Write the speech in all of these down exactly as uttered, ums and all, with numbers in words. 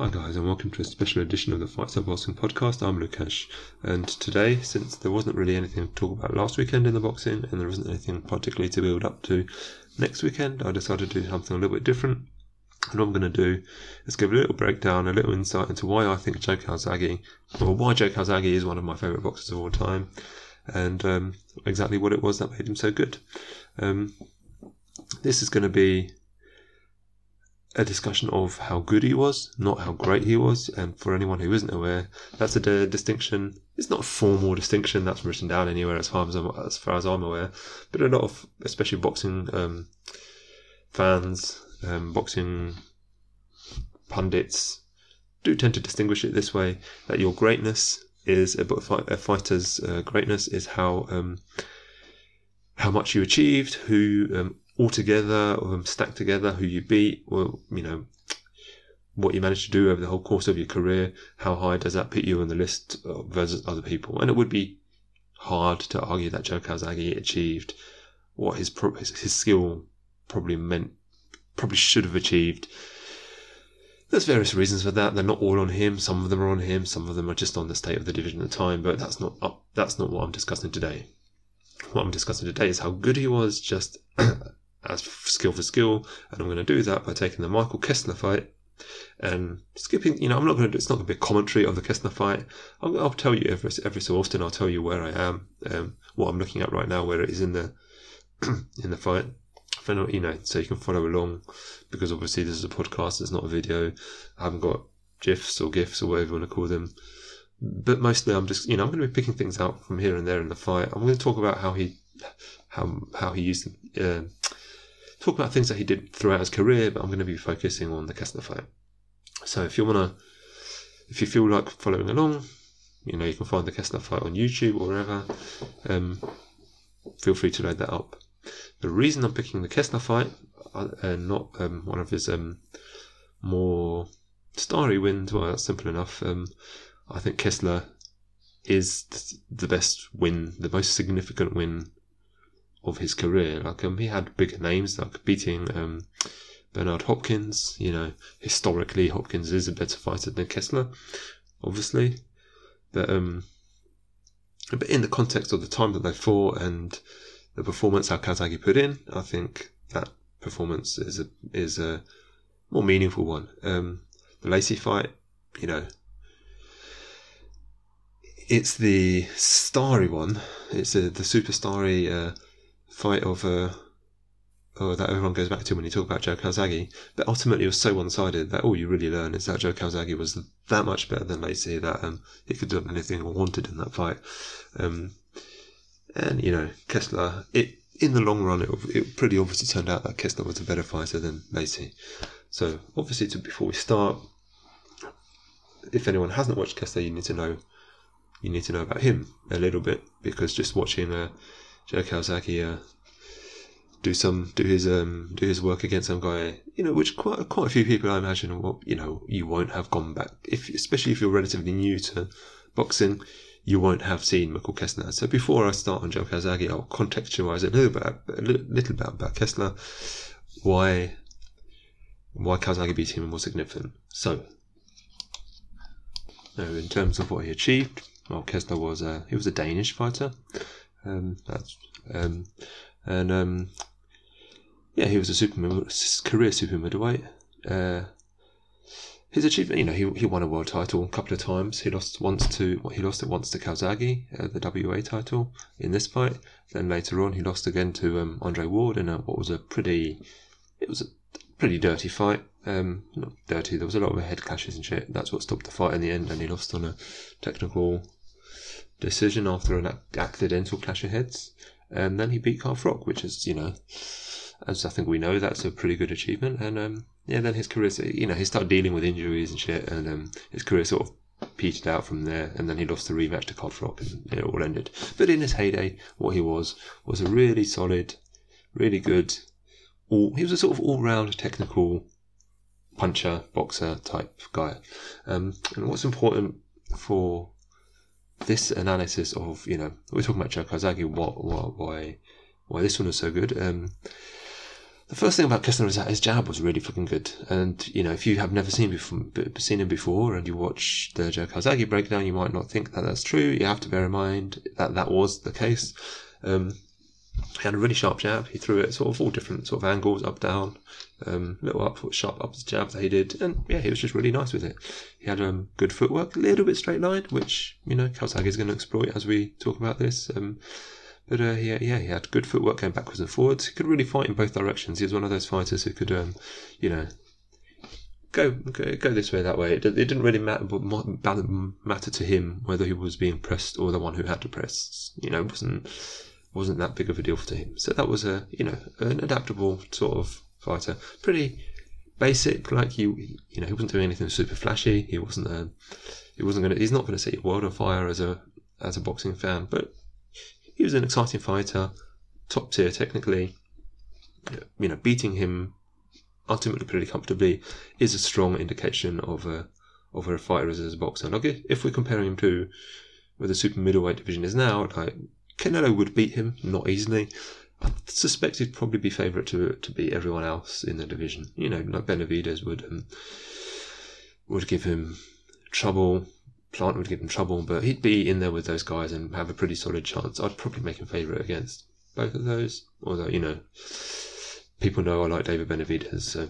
Hi guys, and welcome to a special edition of the Fights of Boxing podcast. I'm Lukasz, and today, since there wasn't really anything to talk about last weekend in the boxing, and there isn't anything particularly to build up to next weekend, I decided to do something a little bit different. And what I'm going to do is give a little breakdown, a little insight into why I think Joe Calzaghe, or why Joe Calzaghe is one of my favourite boxers of all time, and um, exactly what it was that made him so good. Um, this is going to be a discussion of how good he was, not how great he was. And for anyone who isn't aware, that's a d- distinction. It's not a formal distinction that's written down anywhere as far as I'm, as far as I'm aware, but a lot of, especially boxing um, fans, um, boxing pundits do tend to distinguish it this way, that your greatness is, a, a fighter's uh, greatness is how um, how much you achieved, who um, all together, um, stacked together, who you beat, well, you know, what you managed to do over the whole course of your career, how high does that put you on the list versus other people? And it would be hard to argue that Joe Calzaghe achieved what his pro- his skill probably meant, probably should have achieved. There's various reasons for that. They're not all on him. Some of them are on him. Some of them are just on the state of the division at the time. But that's not up, that's not what I'm discussing today. What I'm discussing today is how good he was, just as skill for skill, and I'm going to do that by taking the Mikkel Kessler fight and skipping, you know, I'm not going to do, it's not going to be a commentary of the Kessler fight. I'll, I'll tell you every, every so often, I'll tell you where I am, um, what I'm looking at right now, where it is in the in the fight, not, you know, so you can follow along, because obviously this is a podcast, it's not a video, I haven't got GIFs or GIFs or whatever you want to call them, but mostly I'm just, you know, I'm going to be picking things out from here and there in the fight. I'm going to talk about how he, how, how he used, uh, talk about things that he did throughout his career, but I'm going to be focusing on the Kessler fight. So if you want to, if you feel like following along, you know, you can find the Kessler fight on YouTube or wherever. Um, feel free to load that up. The reason I'm picking the Kessler fight and not um, one of his um, more starry wins, well, that's simple enough. Um, I think Kessler is the best win, the most significant win of his career. Like um, he had bigger names, like beating um, Bernard Hopkins. You know, historically Hopkins is a better fighter than Kessler, obviously, but um, but in the context of the time that they fought and the performance that Calzaghe put in, I think that performance is a is a more meaningful one. Um, the Lacy fight, you know, it's the starry one. It's a, the super starry. Uh, fight of uh, oh, that everyone goes back to when you talk about Joe Calzaghe, but ultimately it was so one-sided that all you really learn is that Joe Calzaghe was that much better than Lacy, that um, he could have done anything he wanted in that fight, um, and you know, Kessler, it, in the long run it, it pretty obviously turned out that Kessler was a better fighter than Lacy. So obviously, to, before we start, if anyone hasn't watched Kessler, you need to know you need to know about him a little bit, because just watching a uh, Joe Calzaghe uh, do some do his um do his work against some guy, you know, which quite quite a few people I imagine, well, you know, you won't have gone back, if especially if you're relatively new to boxing, you won't have seen Mikkel Kessler. So before I start on Joe Calzaghe, I'll contextualise a little bit a little bit about Kessler, why why Calzaghe beat him and was significant. So, you know, in terms of what he achieved, well, Kessler was a, he was a Danish fighter. Um, that's, um, and um, yeah, he was a super career super middleweight. Uh, his achievement, you know, he he won a world title a couple of times. He lost once to well, he lost it once to Calzaghe, uh, the W A title in this fight. Then later on, he lost again to um, Andre Ward in a, what was a pretty, it was a pretty dirty fight. Um, not dirty. There was a lot of head clashes and shit. That's what stopped the fight in the end, and he lost on a technical decision after an accidental clash of heads. And then he beat Carl Froch, which is, you know, as I think we know, that's a pretty good achievement. And um, yeah, then his career, you know, he started dealing with injuries and shit, and um, his career sort of petered out from there. And then he lost the rematch to Carl Froch, and it all ended. But in his heyday, what he was was a really solid, really good, all, he was a sort of all-round technical puncher, boxer type guy. Um, and what's important for this analysis of, you know, we're talking about Joe Calzaghe, what, what, why, why this one is so good. Um, the first thing about Kessler is that his jab was really fucking good. And, you know, if you have never seen, before, seen him before and you watch the Joe Calzaghe breakdown, you might not think that that's true. You have to bear in mind that that was the case. Um, he had a really sharp jab. He threw it sort of all different sort of angles, up, down, um, little up, sharp up jab that he did. And, yeah, he was just really nice with it. He had um, good footwork, a little bit straight line, which, you know, Calzaghe is going to exploit as we talk about this. Um But uh, yeah, yeah, he had good footwork going backwards and forwards. He could really fight in both directions. He was one of those fighters who could, um, you know, go go, go this way, that way. It, it didn't really matter, matter to him whether he was being pressed or the one who had to press. You know, it wasn't wasn't that big of a deal to him. So that was a you know an adaptable sort of fighter. Pretty basic, like you you know he wasn't doing anything super flashy. He wasn't a, he wasn't gonna he's not gonna set your world on fire as a as a boxing fan, but. He was an exciting fighter, top tier technically. You know, beating him ultimately pretty comfortably is a strong indication of a of a fighter as a boxer. And if we're comparing him to where the super middleweight division is now, like Canelo would beat him not easily. I suspect he'd probably be favourite to to beat everyone else in the division. You know, like Benavidez would um, would give him trouble. Plant would give him trouble, but he'd be in there with those guys and have a pretty solid chance. I'd probably make him favourite against both of those. Although, you know, people know I like David Benavidez, so...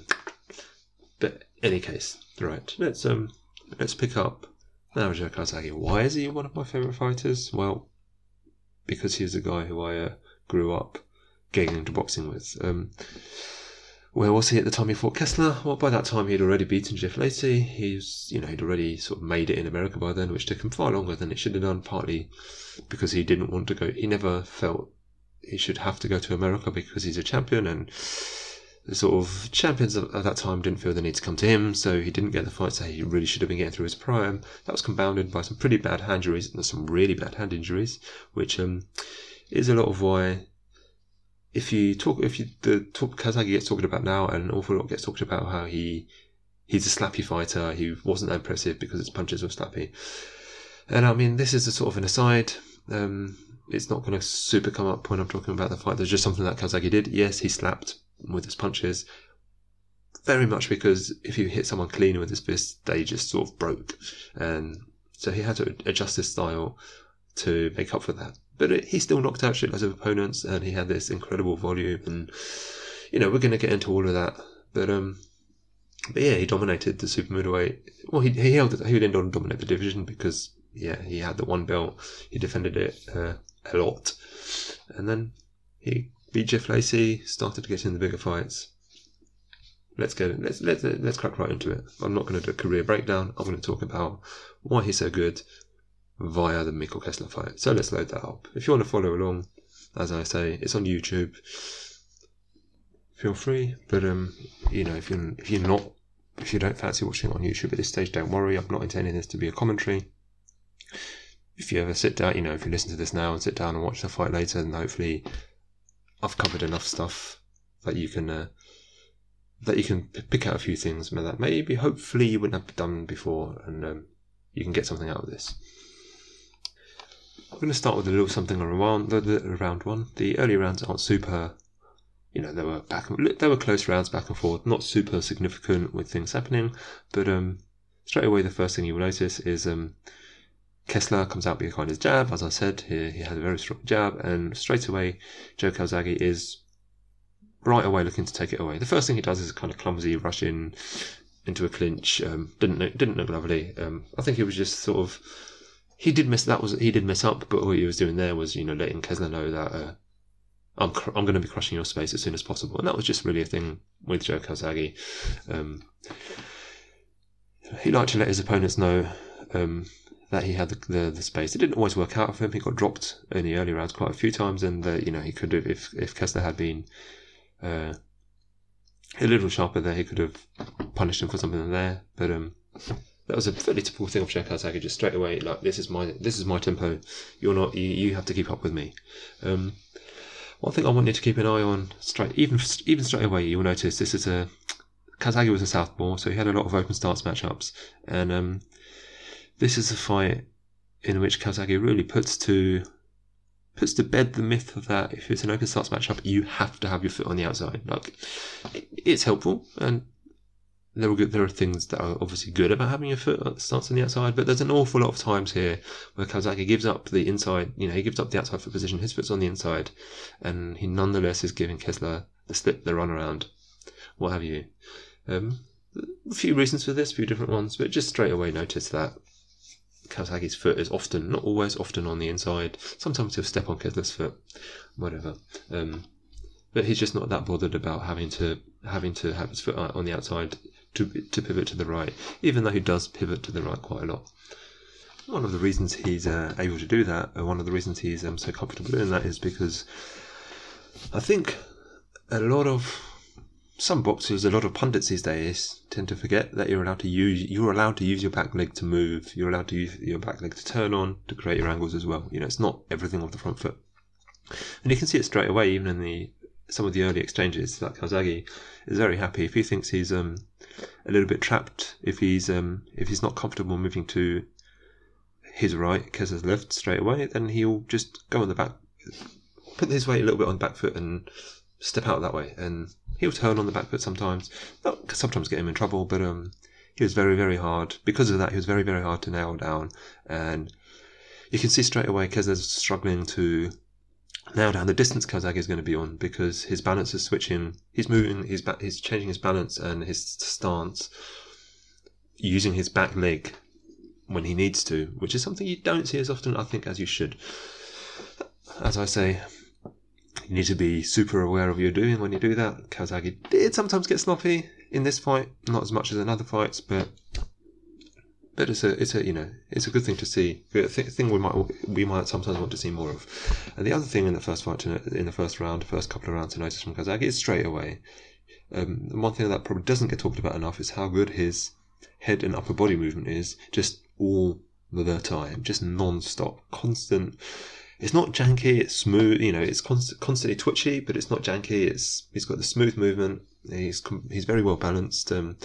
But, any case, right. Let's um, let's pick up now Joe Calzaghe. Why is he one of my favourite fighters? Well, because he was a guy who I uh, grew up getting into boxing with. Um... Where was he at the time he fought Kessler? Well, by that time he'd already beaten Jeff Lacy. He's, you know, he'd already sort of made it in America by then, which took him far longer than it should have done, partly because he didn't want to go. He never felt he should have to go to America because he's a champion, and the sort of champions at that time didn't feel the need to come to him, so he didn't get the fights that he really should have been getting through his prime. That was compounded by some pretty bad hand injuries, and some really bad hand injuries, which um, is a lot of why... If you talk, if you, the talk, Calzaghe gets talked about now, and an awful lot gets talked about how he, he's a slappy fighter, he wasn't that impressive because his punches were slappy. And I mean, this is a sort of an aside, um, it's not going to super come up when I'm talking about the fight, there's just something that Calzaghe did. Yes, he slapped with his punches, very much because if you hit someone clean with his fist, they just sort of broke. And so he had to adjust his style to make up for that. But it, he still knocked out shitloads of opponents, and he had this incredible volume, and, you know, we're going to get into all of that. But, um, but yeah, he dominated the super middleweight. Well, he he held it, he didn't dominate the division because, yeah, he had the one belt. He defended it uh, a lot. And then he beat Jeff Lacy, started to get in the bigger fights. Let's go, let's, let's, let's crack right into it. I'm not going to do a career breakdown. I'm going to talk about why he's so good via the Mikkel Kessler fight. So let's load that up. If you want to follow along, as I say, it's on YouTube. Feel free, but um, you know, if you if you're not if you don't fancy watching it on YouTube at this stage, don't worry. I'm not intending this to be a commentary. If you ever sit down, you know, if you listen to this now and sit down and watch the fight later, then hopefully I've covered enough stuff that you can uh, that you can p- pick out a few things that maybe hopefully you wouldn't have done before, and um, you can get something out of this. I'm going to start with a little something around the, the round one. The early rounds aren't super, you know, they were back and, they were close rounds back and forth, not super significant with things happening, but um, straight away the first thing you will notice is um, Kessler comes out behind his jab. As I said, he, he had a very strong jab, and straight away Joe Calzaghe is right away looking to take it away. The first thing he does is a kind of clumsy rush in into a clinch. Um, didn't look, didn't look lovely. Um, I think it was just sort of. He did mess. That was he did mess up, but what he was doing there was, you know, letting Kessler know that uh, I'm cr- I'm going to be crushing your space as soon as possible, and that was just really a thing with Joe Calzaghe. Um, he liked to let his opponents know um, that he had the, the the space. It didn't always work out for him. He got dropped in the early rounds quite a few times, and the, you know he could have if if Kessler had been uh, a little sharper there, he could have punished him for something there, but um. That was a fairly typical thing of Joe Calzaghe, just straight away, like, this is my this is my tempo, you're not, you, you have to keep up with me. Um, one thing I wanted to keep an eye on, straight even even straight away, you'll notice this is a, Calzaghe was a southpaw, so he had a lot of open starts matchups, and um, this is a fight in which Calzaghe really puts to puts to bed the myth of that if it's an open starts matchup, you have to have your foot on the outside. Like, it's helpful, and there are good, there are things that are obviously good about having your foot starts on the outside, but there's an awful lot of times here where Calzaghe gives up the inside, you know, he gives up the outside foot position, his foot's on the inside, and he nonetheless is giving Kessler the slip, the run around, what have you. Um, a few reasons for this, a few different ones, but just straight away notice that Calzaghe's foot is often, not always, often on the inside. Sometimes he'll step on Kessler's foot, whatever. Um, but he's just not that bothered about having to having to have his foot on the outside to to pivot to the right, even though he does pivot to the right quite a lot. One of the reasons he's uh, able to do that, and one of the reasons he's um, so comfortable doing that, is because I think a lot of some boxers, a lot of pundits these days tend to forget that you're allowed to use you're allowed to use your back leg to move. You're allowed to use your back leg to turn on, to create your angles as well. You know, it's not everything off the front foot. And you can see it straight away, even in the some of the early exchanges. Like Calzaghe is very happy if he thinks he's um a little bit trapped, if he's um if he's not comfortable moving to his right, Kessler's left straight away, then he'll just go on the back, put his weight a little bit on the back foot and step out that way, and he'll turn on the back foot sometimes. Not sometimes get him in trouble, but um, he was very, very hard. Because of that, he was very, very hard to nail down. And you can see straight away Kessler's struggling to nail down the distance Calzaghe is going to be on, because his balance is switching. He's moving, he's, ba- he's changing his balance and his stance, using his back leg when he needs to, which is something you don't see as often, I think, as you should. As I say, you need to be super aware of what you're doing when you do that. Calzaghe did sometimes get sloppy in this fight, not as much as in other fights, but but it's a it's a you know it's a good thing to see, a thing we might we might sometimes want to see more of. And the other thing in the first fight, to, in the first round, first couple of rounds, to notice from Calzaghe is straight away. Um, one thing that probably doesn't get talked about enough is how good his head and upper body movement is, just all the time, just non-stop, constant. It's not janky, it's smooth, you know, it's const- constantly twitchy, but it's not janky, it's he's got the smooth movement, he's com- he's very well balanced, um,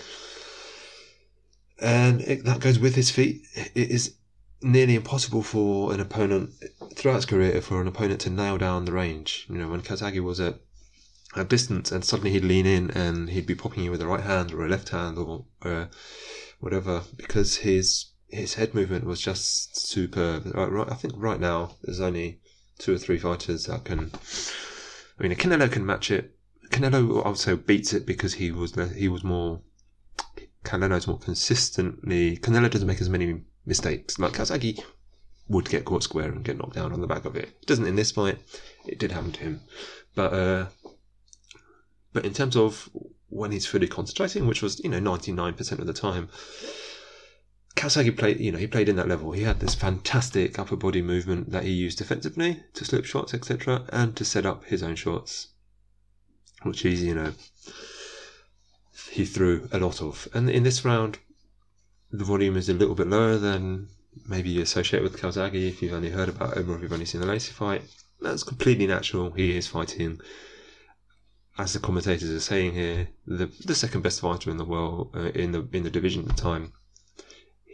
and it, that goes with his feet. It is nearly impossible for an opponent, throughout his career, for an opponent to nail down the range. You know, when Calzaghe was at a distance and suddenly he'd lean in and he'd be popping you with a right hand or a left hand or uh, whatever, because his... his head movement was just superb. Right, right, I think right now there's only two or three fighters that can. I mean, Canelo can match it. Canelo also beats it because he was he was more. Canelo's more consistently. Canelo doesn't make as many mistakes. Like Calzaghe would get caught square and get knocked down on the back of it. It doesn't in this fight. It did happen to him, but uh, but in terms of when he's fully concentrating, which was, you know, ninety-nine percent of the time, Calzaghe played, you know, he played in that level. He had this fantastic upper body movement that he used defensively to slip shots, et cetera, and to set up his own shots, which is, you know, he threw a lot of. And in this round, the volume is a little bit lower than maybe you associate with Calzaghe if you've only heard about him or if you've only seen the Lacy fight. That's completely natural. He is fighting, as the commentators are saying here, the the second best fighter in the world, uh, in the in the division at the time.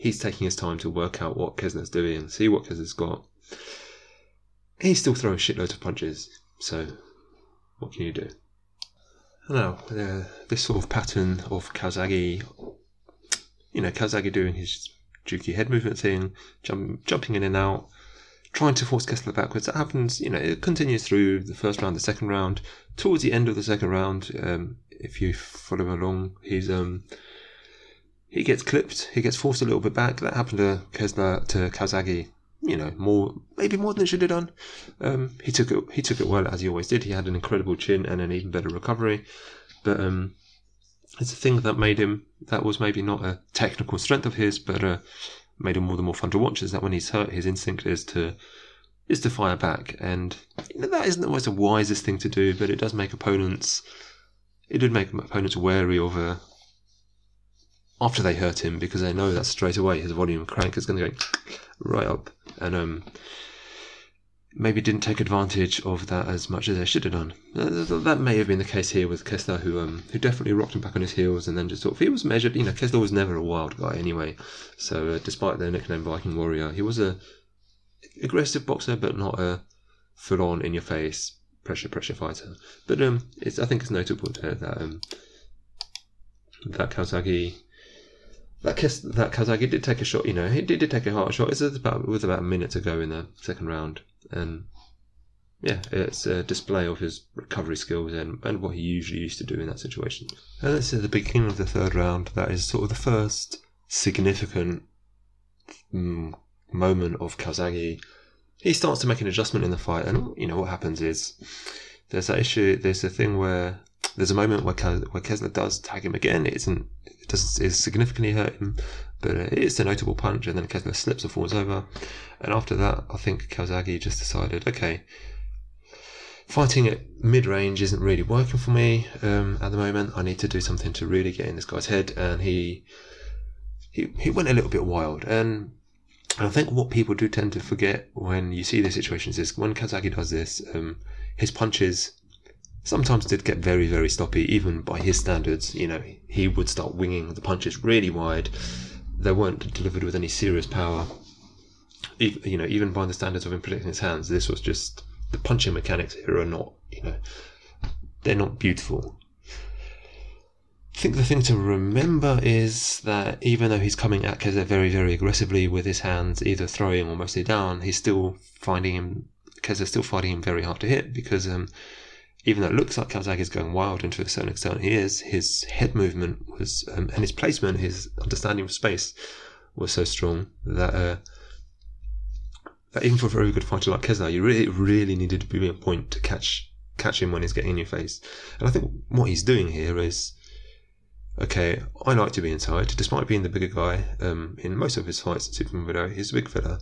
He's taking his time to work out what Kessler's doing, see what Kessler's got. He's still throwing shitloads of punches, so what can you do? Now, uh, this sort of pattern of Calzaghe, you know, Calzaghe doing his juki head movement thing, jump, jumping in and out, trying to force Kessler backwards. That happens, you know, it continues through the first round, the second round. Towards the end of the second round, um, if you follow along, he's... um. He gets clipped, he gets forced a little bit back. That happened to Kessler, to Calzaghe, you know, more, maybe more than it should have done. Um, he took it he took it well, as he always did. He had an incredible chin and an even better recovery. But um, it's a thing that made him, that was maybe not a technical strength of his, but uh, made him all the more fun to watch, is that when he's hurt, his instinct is to is to fire back. And, you know, that isn't always the wisest thing to do, but it does make opponents, it did make opponents wary of a, after they hurt him, because they know that straight away his volume crank is going to go right up, and um, maybe didn't take advantage of that as much as they should have done. That may have been the case here with Kessler, who um, who definitely rocked him back on his heels and then just sort of, he was measured, you know, Kessler was never a wild guy anyway, so uh, despite their nickname Viking Warrior, he was a aggressive boxer, but not a full on in your face pressure pressure fighter. But um, it's I think it's notable to that um that Calzaghe that Kessler, that Calzaghe did take a shot. You know, he did, did take a hard shot. It was about with about a minute to go in the second round, and yeah, it's a display of his recovery skills and, and what he usually used to do in that situation. And this is the beginning of the third round. That is sort of the first significant mm, moment of Calzaghe. He starts to make an adjustment in the fight, and you know what happens is there's that issue. There's a thing where there's a moment where Kessler, where Kessler does tag him again. It isn't it doesn't it's significantly hurt him, but it is a notable punch. And then Kessler slips and falls over. And after that, I think Calzaghe just decided, okay, fighting at mid-range isn't really working for me um, at the moment. I need to do something to really get in this guy's head. And he he he went a little bit wild. And, and I think what people do tend to forget when you see these situations is when Calzaghe does this, um, his punches sometimes did get very, very sloppy, even by his standards. You know, he would start winging the punches really wide. They weren't delivered with any serious power. Even, you know, even by the standards of him protecting his hands, this was just... the punching mechanics here are not, you know, they're not beautiful. I think the thing to remember is that even though he's coming at Kessler very, very aggressively with his hands, either throwing or mostly down, he's still finding him, Kessler's still finding him very hard to hit because um, even though it looks like Calzaghe is going wild and to a certain extent he is, his head movement was, um, and his placement, his understanding of space was so strong that, uh, That even for a very good fighter like Kessler, you really, really needed to be on point to catch catch him when he's getting in your face. And I think what he's doing here is, okay, I like to be inside, despite being the bigger guy. Um, in most of his fights in Super Muay, he's a big fella.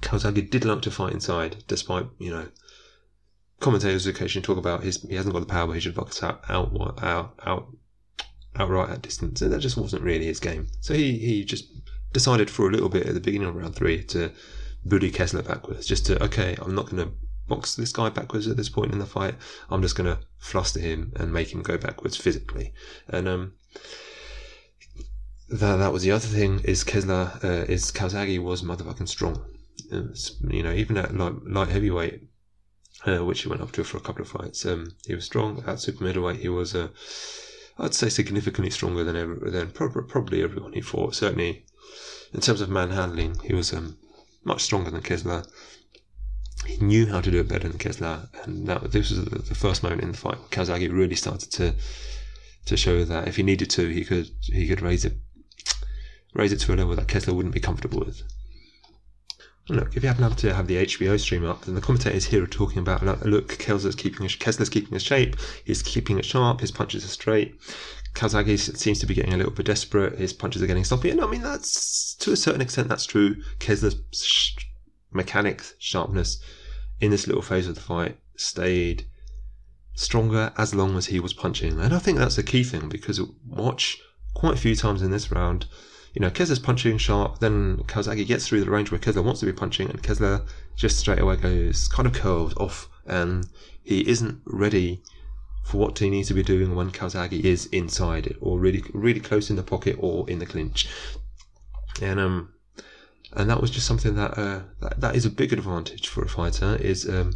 Calzaghe did like to fight inside, despite, you know, commentators occasionally talk about his he hasn't got the power, he should box out out out out outright at distance, and that just wasn't really his game. So he he just decided for a little bit at the beginning of round three to bully Kessler backwards, just to, okay, I'm not going to box this guy backwards at this point in the fight, I'm just going to fluster him and make him go backwards physically. And um, that, that was the other thing, is Kessler, uh, is Calzaghe was motherfucking strong. Was, you know, even at light, light heavyweight, uh, which he went up to for a couple of fights, um, he was strong. At super middleweight, he was, uh, I'd say, significantly stronger than, ever, than prob- probably everyone he fought. Certainly, in terms of manhandling, he was... Um, much stronger than Kessler. He knew how to do it better than Kessler, and that this was the first moment in the fight where Calzaghe really started to to show that if he needed to, he could he could raise it raise it to a level that Kessler wouldn't be comfortable with. And look, if you happen to have the H B O stream up, then the commentators here are talking about, look, Kessler's keeping his, Kessler's keeping his shape, he's keeping it sharp, his punches are straight. Calzaghe seems to be getting a little bit desperate. His punches are getting sloppy. And I mean, that's to a certain extent, that's true. Kessler's sh- mechanics, sharpness in this little phase of the fight stayed stronger as long as he was punching. And I think that's the key thing, because watch quite a few times in this round, you know, Kessler's punching sharp, then Calzaghe gets through the range where Kessler wants to be punching, and Kessler just straight away goes kind of curved off, and he isn't ready for what he needs to be doing when Calzaghe is inside it, or really, really close in the pocket, or in the clinch. And um, and that was just something that uh, that, that is a big advantage for a fighter. Is um,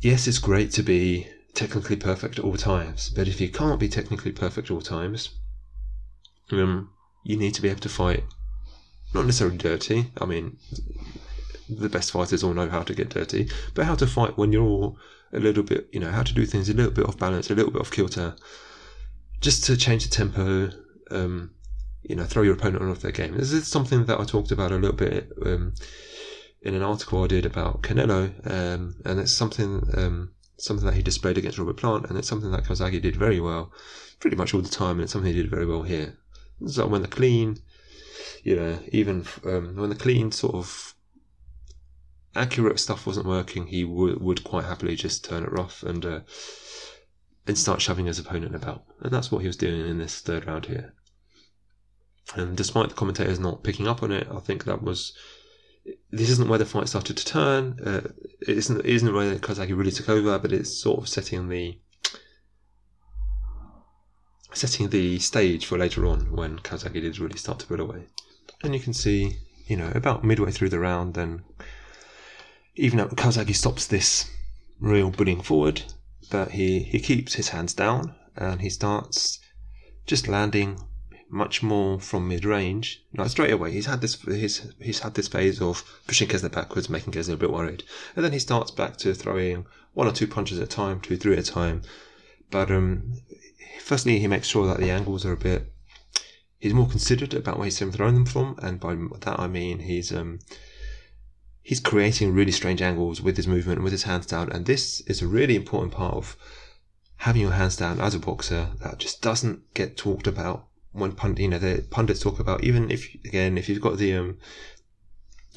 yes, it's great to be technically perfect at all times, but if you can't be technically perfect at all times, um, you need to be able to fight, not necessarily dirty. I mean, the best fighters all know how to get dirty, but how to fight when you're all a little bit, you know, how to do things a little bit off balance, a little bit off kilter, just to change the tempo, um, you know, throw your opponent off their game. This is something that I talked about a little bit um, in an article I did about Canelo, um, and it's something um, something that he displayed against Robert Plant, and it's something that Calzaghe did very well, pretty much all the time, and it's something he did very well here. So when the clean, you know, even um, when the clean sort of accurate stuff wasn't working, he w- would quite happily just turn it off and uh, and start shoving his opponent about. And that's what he was doing in this third round here. And despite the commentators not picking up on it, I think that was... This isn't where the fight started to turn. Uh, it, isn't, it isn't where Calzaghe really took over, but it's sort of setting the... setting the stage for later on when Calzaghe did really start to pull away. And you can see, you know, about midway through the round, then even though Calzaghe stops this real bullying forward, but he, he keeps his hands down and he starts just landing much more from mid-range. Like straight away, he's had this he's, he's had this phase of pushing Kessler backwards, making Kessler a bit worried. And then he starts back to throwing one or two punches at a time, two, three at a time. But um, firstly, he makes sure that the angles are a bit... He's more considered about where he's throwing them from, and by that I mean he's um, he's creating really strange angles with his movement and with his hands down. And this is a really important part of having your hands down as a boxer that just doesn't get talked about. When pund, you know, the pundits talk about, even if again if you've got the um,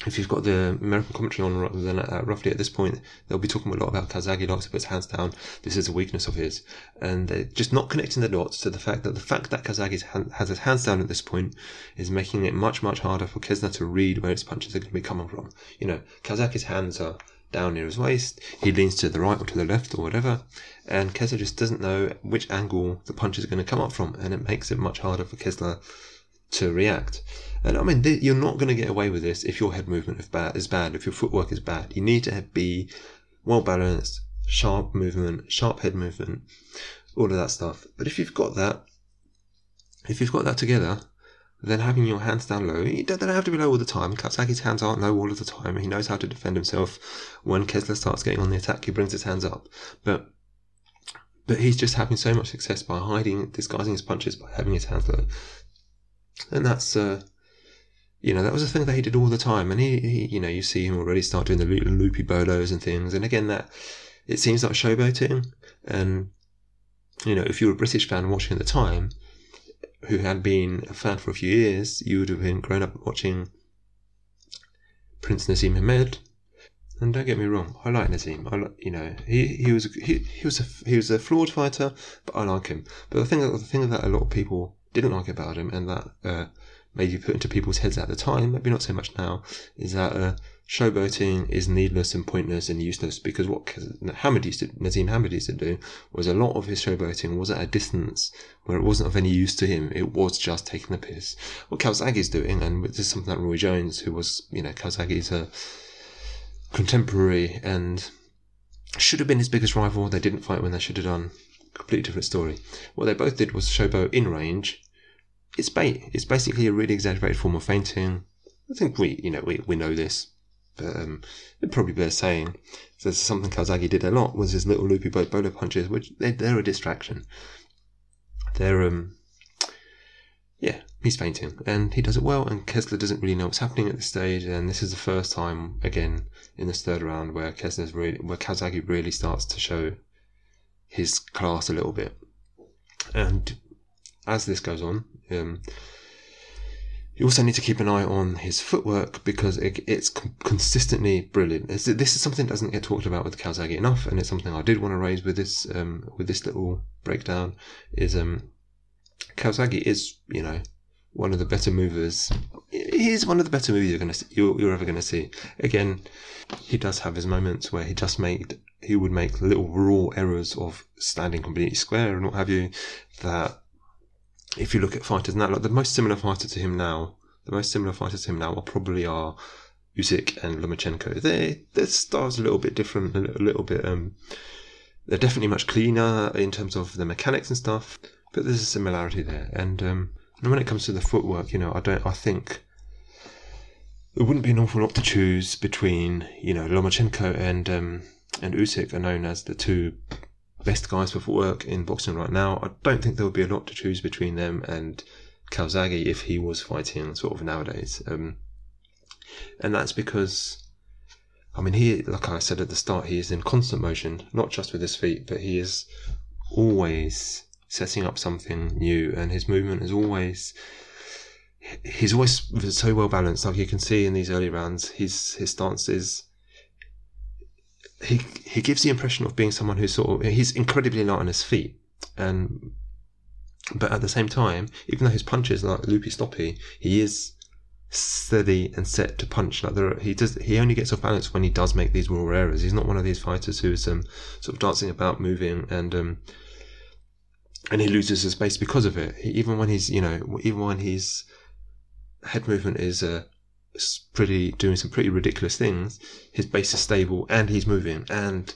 if you've got the American commentary on, rather than uh, roughly at this point they'll be talking a lot about Calzaghe likes to put his hands down. This is a weakness of his, and they're just not connecting the dots to the fact that the fact that Calzaghe has his hands down at this point is making it much much harder for Kessler to read where his punches are going to be coming from. You know, Kazaghe's hands are down near his waist, he leans to the right or to the left or whatever, and Kessler just doesn't know which angle the punch is going to come up from, and it makes it much harder for Kessler to react. And I mean, th- you're not going to get away with this if your head movement is bad, is bad, if your footwork is bad. You need to be well balanced, sharp movement, sharp head movement, all of that stuff. But if you've got that, if you've got that together, then having your hands down low, they don't have to be low all the time. Calzaghe's hands aren't low all of the time. He knows how to defend himself. When Kessler starts getting on the attack, he brings his hands up. But but he's just having so much success by hiding, disguising his punches by having his hands low. And that's, uh, you know, that was a thing that he did all the time. And he, he you know, you see him already start doing the loopy bolos and things. And again, that it seems like showboating. And, you know, if you were a British fan watching at the time, who had been a fan for a few years, you would have been grown up watching Prince Naseem Hamed. And don't get me wrong, I like Naseem. I like, you know, he he was he he was a, he was a flawed fighter, but I like him. But the thing the thing that a lot of people didn't like about him, and that uh, maybe put into people's heads at the time, maybe not so much now, is that uh, showboating is needless and pointless and useless, because what Hamed used to, Naseem Hamed used to do was a lot of his showboating was at a distance where it wasn't of any use to him. It was just taking the piss. What Calzaghe's doing, and this is something that Roy Jones, who was, you know, Calzaghe's a contemporary and should have been his biggest rival, they didn't fight when they should have done, completely different story. What they both did was showboat in range. It's bait. It's basically a really exaggerated form of feinting. I think we, you know, we, we know this, but um, it probably bears saying. So there's something Calzaghe did a lot was his little loopy bolo punches, which they, they're a distraction. They're um, yeah, he's feinting, and he does it well. And Kessler doesn't really know what's happening at this stage, and this is the first time again in this third round where Kessler's really, where Calzaghe really starts to show his class a little bit, and as this goes on. Um, you also need to keep an eye on his footwork, because it, it's com- consistently brilliant. It's, this is something that doesn't get talked about with Calzaghe enough, and it's something I did want to raise with this um, with this little breakdown. Is um, Calzaghe is, you know, one of the better movers. He is one of the better movers you're gonna see, you're, you're ever gonna see. Again, he does have his moments where he just made he would make little raw errors of standing completely square and what have you. That. If you look at fighters now, like the most similar fighter to him now, the most similar fighters to him now are probably are Usyk and Lomachenko. They their styles are a little bit different, a little, a little bit. Um, they're definitely much cleaner in terms of the mechanics and stuff, but there's a similarity there. And um, and when it comes to the footwork, you know, I don't, I think it wouldn't be an awful lot to choose between, you know, Lomachenko and um, and Usyk are known as the two best guys for footwork in boxing right now. I don't think there would be a lot to choose between them and Calzaghe if he was fighting sort of nowadays. Um, and that's because, I mean, he, like I said at the start, he is in constant motion, not just with his feet, but he is always setting up something new, and his movement is always, he's always so well balanced. Like you can see in these early rounds, his, his stance is, He he gives the impression of being someone who's sort of, he's incredibly light on his feet, and but at the same time, even though his punches are like loopy stoppy, he is steady and set to punch. Like there are, he does he only gets off balance when he does make these raw errors. He's not one of these fighters who is um, sort of dancing about, moving, and um and he loses his space because of it. He, even when he's you know even when his head movement is uh, pretty doing some pretty ridiculous things. His base is stable and he's moving, and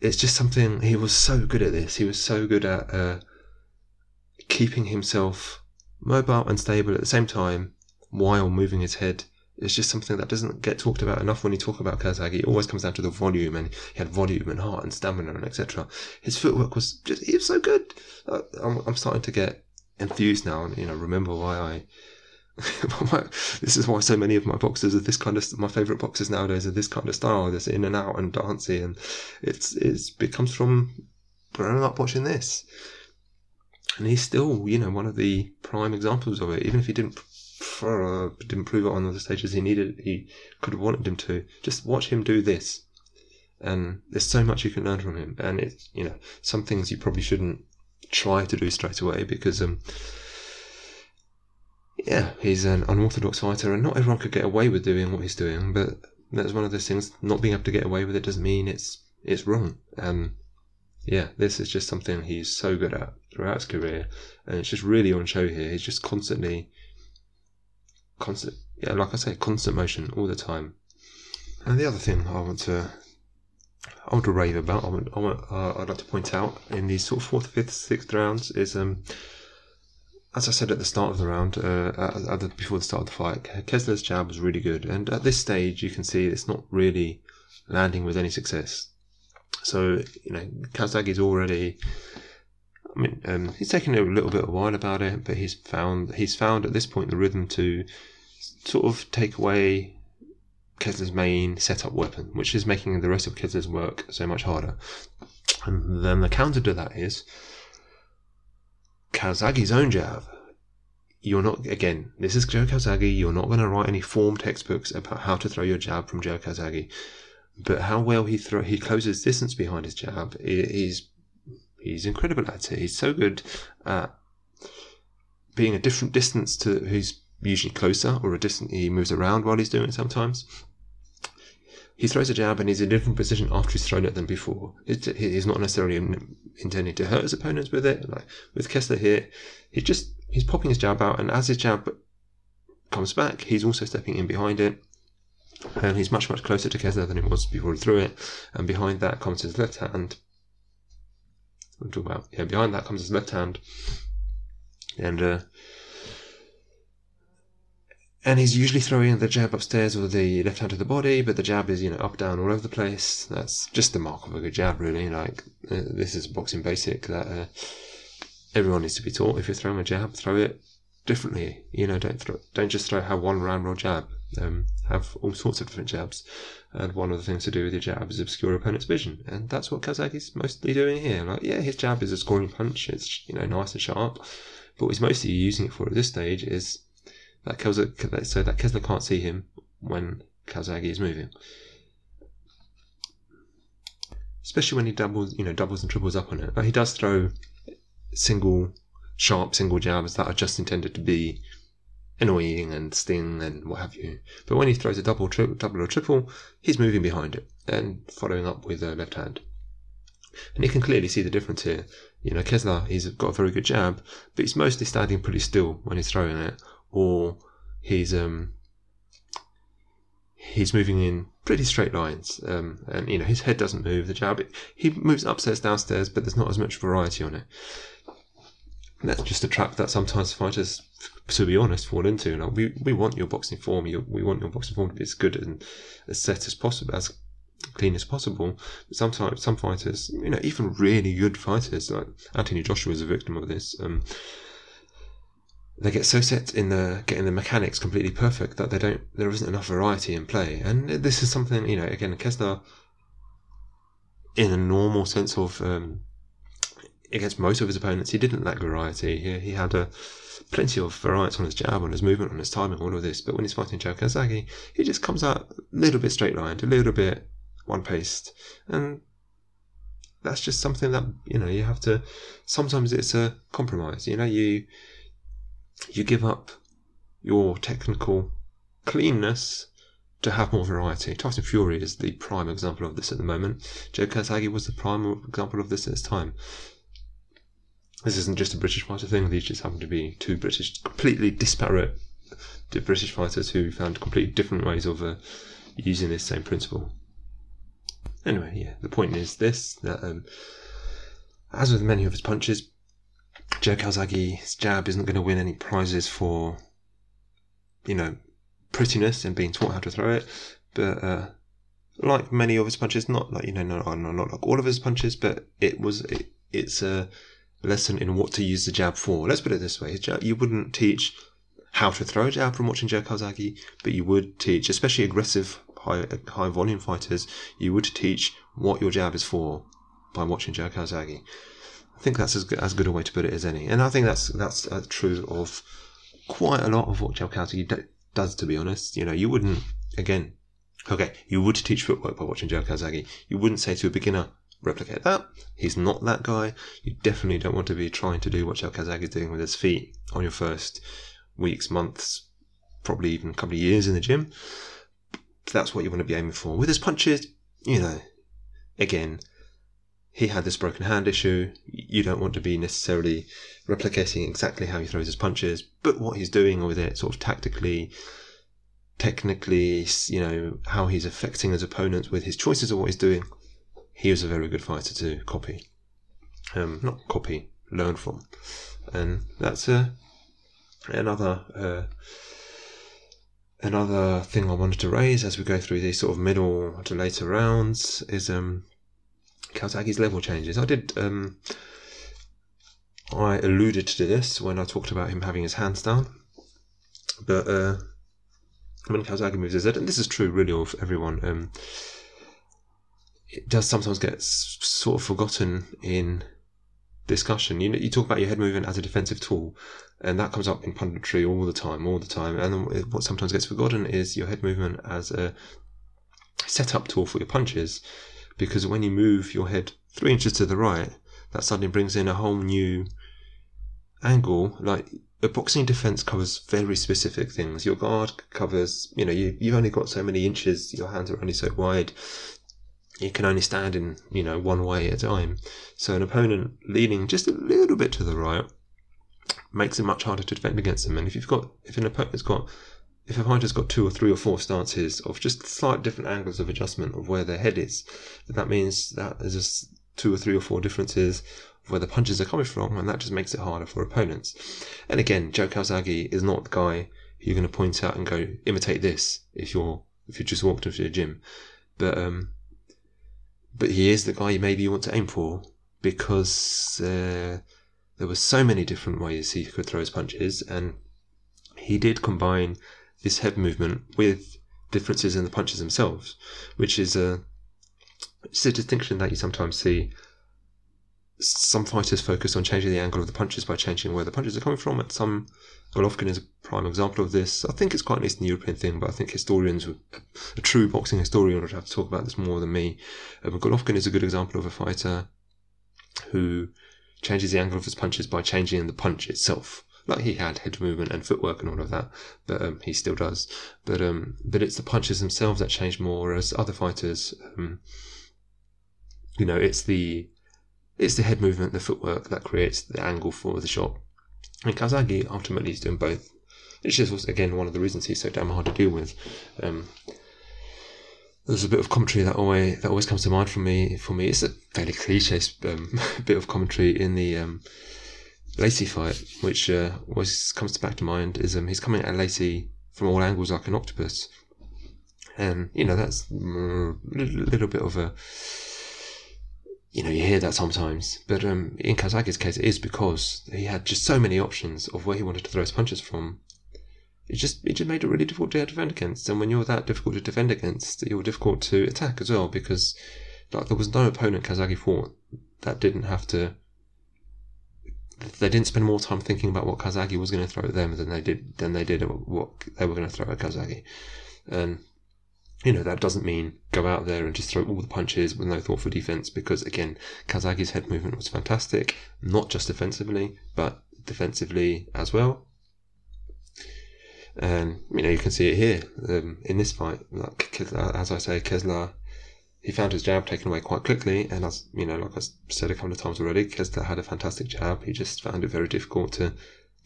it's just something. He was so good at this. He was so good at uh, keeping himself mobile and stable at the same time while moving his head. It's just something that doesn't get talked about enough when you talk about Calzaghe. It always comes down to the volume, and he had volume and heart and stamina and et cetera. His footwork was just, he was so good. I'm, I'm starting to get enthused now, and you know, remember why I. This is why so many of my boxers are this kind of, my favourite boxers nowadays are this kind of style, this in and out and dancey, and it's, it's it comes from growing up watching this. And he's still, you know, one of the prime examples of it. Even if he didn't for, uh, didn't prove it on the stages he needed, he could have wanted him to. Just watch him do this, and there's so much you can learn from him. And it's, you know, some things you probably shouldn't try to do straight away because um. Yeah, he's an unorthodox fighter, and not everyone could get away with doing what he's doing, but that's one of those things. Not being able to get away with it doesn't mean it's it's wrong. Um, yeah, this is just something he's so good at throughout his career, and it's just really on show here. He's just constantly, constant, yeah, like I say, constant motion all the time. And the other thing I want to, I want to rave about, I want, I want, uh, I'd like to point out in these sort of fourth, fifth, sixth rounds is um. As I said at the start of the round, uh, at the, before the start of the fight, Kessler's jab was really good. And at this stage, you can see it's not really landing with any success. So, you know, Calzaghe's already... I mean, um, he's taken a little bit of a while about it, but he's found he's found at this point the rhythm to sort of take away Kessler's main setup weapon, which is making the rest of Kessler's work so much harder. And then the counter to that is... Calzaghe's own jab. You're not, again, this is Joe Calzaghe, you're not going to write any form textbooks about how to throw your jab from Joe Calzaghe. But how well he throw, he closes distance behind his jab, he's, he's incredible at it. He's so good at being a different distance to who's usually closer, or a distance he moves around while he's doing it sometimes. He throws a jab and he's in a different position after he's thrown it than before. He's not necessarily intending to hurt his opponents with it. Like with Kessler here, he just he's popping his jab out, and as his jab comes back, he's also stepping in behind it. And he's much, much closer to Kessler than he was before he threw it. And behind that comes his left hand. I'm talking about yeah, behind that comes his left hand. And uh And he's usually throwing the jab upstairs or the left hand to the body, but the jab is, you know, up, down, all over the place. That's just the mark of a good jab, really. Like, uh, this is a boxing basic that uh, everyone needs to be taught. If you're throwing a jab, throw it differently. You know, don't throw, don't just throw have one round roll jab. Um, have all sorts of different jabs. And one of the things to do with your jab is obscure opponent's vision. And that's what Calzaghe's mostly doing here. Like, yeah, his jab is a scoring punch. It's, you know, nice and sharp. But what he's mostly using it for at this stage is... That Kessler, so that Kessler can't see him when Calzaghe is moving, especially when he doubles, you know, doubles and triples up on it. But he does throw single, sharp single jabs that are just intended to be annoying and sting and what have you. But when he throws a double, tri- double or triple, he's moving behind it and following up with a left hand. And you can clearly see the difference here. You know, Kessler, he's got a very good jab, but he's mostly standing pretty still when he's throwing it. Or he's um he's moving in pretty straight lines, um and you know his head doesn't move. The jab, it, he moves upstairs, downstairs, but there's not as much variety on it. And that's just a trap that sometimes fighters, to be honest, fall into. Like we we want your boxing form, you, we want your boxing form to be as good and as set as possible, as clean as possible. But sometimes some fighters, you know, even really good fighters, like Anthony Joshua is a victim of this. Um, They get so set in the getting the mechanics completely perfect that they don't. There isn't enough variety in play, and this is something, you know. Again, Kessler, in a normal sense of um, against most of his opponents, he didn't lack variety. He, he had a uh, plenty of variety on his jab, on his movement, on his timing, all of this. But when he's fighting Joe Calzaghe, he just comes out a little bit straight lined, a little bit one paced, and that's just something that, you know, you have to. Sometimes it's a compromise. You know, you. You give up your technical cleanness to have more variety. Tyson Fury is the prime example of this at the moment. Joe Calzaghe was the prime example of this at his time. This isn't just a British fighter thing. These just happen to be two British, completely disparate British fighters who found completely different ways of uh, using this same principle. Anyway, yeah, the point is this, that um, as with many of his punches, Joe Calzaghe's jab isn't going to win any prizes for, you know, prettiness and being taught how to throw it, but uh, like many of his punches, not like, you know, not, not like all of his punches, but it was, it, it's a lesson in what to use the jab for. Let's put it this way, you wouldn't teach how to throw a jab from watching Joe Calzaghe, but you would teach, especially aggressive high high volume fighters, you would teach what your jab is for by watching Joe Calzaghe. I think that's as good, as good a way to put it as any, and I think that's that's uh, true of quite a lot of what Joe Calzaghe d- does, to be honest. You know, you wouldn't, again, okay, you would teach footwork by watching Joe Calzaghe. You wouldn't say to a beginner, replicate that. He's not that guy. You definitely don't want to be trying to do what Joe Calzaghe is doing with his feet on your first weeks, months, probably even a couple of years in the gym. That's what you want to be aiming for. With his punches, you know, again, he had this broken hand issue. You don't want to be necessarily replicating exactly how he throws his punches, but what he's doing with it, sort of tactically, technically, you know, how he's affecting his opponents with his choices of what he's doing, he was a very good fighter to copy. Um, not copy, learn from. And that's uh, another... Uh, Another thing I wanted to raise as we go through these sort of middle to later rounds is um, Calzaghe's level changes. I did, um, I alluded to this when I talked about him having his hands down, but uh, when Calzaghe moves his head, and this is true really of everyone, um, it does sometimes get sort of forgotten in discussion. You you talk about your head movement as a defensive tool, and that comes up in punditry all the time, all the time. And what sometimes gets forgotten is your head movement as a setup tool for your punches, because when you move your head three inches to the right, that suddenly brings in a whole new angle. Like, a boxing defense covers very specific things. Your guard covers, you know, you, you've only got so many inches, your hands are only so wide. You can only stand in, you know, one way at a time. So an opponent leaning just a little bit to the right makes it much harder to defend against them. And if you've got, if an opponent's got, if a fighter's got two or three or four stances of just slight different angles of adjustment of where their head is, then that means that there's just two or three or four differences of where the punches are coming from, and that just makes it harder for opponents. And again, Joe Calzaghe is not the guy who you're going to point out and go, imitate this if you're, if you just walked into the gym. But, um, But he is the guy maybe you want to aim for, because uh, there were so many different ways he could throw his punches, and he did combine this head movement with differences in the punches themselves, which is a, it's a distinction that you sometimes see. Some fighters focus on changing the angle of the punches by changing where the punches are coming from, and some, Golovkin is a prime example of this. I think it's quite at least an European thing, but I think historians, would, a true boxing historian would have to talk about this more than me. Uh, but Golovkin is a good example of a fighter who changes the angle of his punches by changing the punch itself. Like, he had head movement and footwork and all of that, but um, he still does. But um, but it's the punches themselves that change more, whereas other fighters, um, you know, it's the... It's the head movement, the footwork, that creates the angle for the shot. And Calzaghe ultimately is doing both. Which is, again, one of the reasons he's so damn hard to deal with. Um, there's a bit of commentary that always that always comes to mind for me. For me, it's a fairly cliche um, bit of commentary in the um, Lacy fight, which uh, always comes back to mind, is um, he's coming at Lacy from all angles like an octopus. And, you know, that's a little bit of a... You know, you hear that sometimes, but um, in Calzaghe's case, it is because he had just so many options of where he wanted to throw his punches from. It just it just made it really difficult to defend against, and when you're that difficult to defend against, you're difficult to attack as well, because like there was no opponent Calzaghe fought that didn't have to... They didn't spend more time thinking about what Calzaghe was going to throw at them than they did than they did at what they were going to throw at Calzaghe. And... You know, that doesn't mean go out there and just throw all the punches with no thought for defence, because, again, Calzaghe's head movement was fantastic, not just defensively, but defensively as well. And, you know, you can see it here um, in this fight. Like, as I say, Kessler, he found his jab taken away quite quickly, and, as you know, like I said a couple of times already, Kessler had a fantastic jab. He just found it very difficult to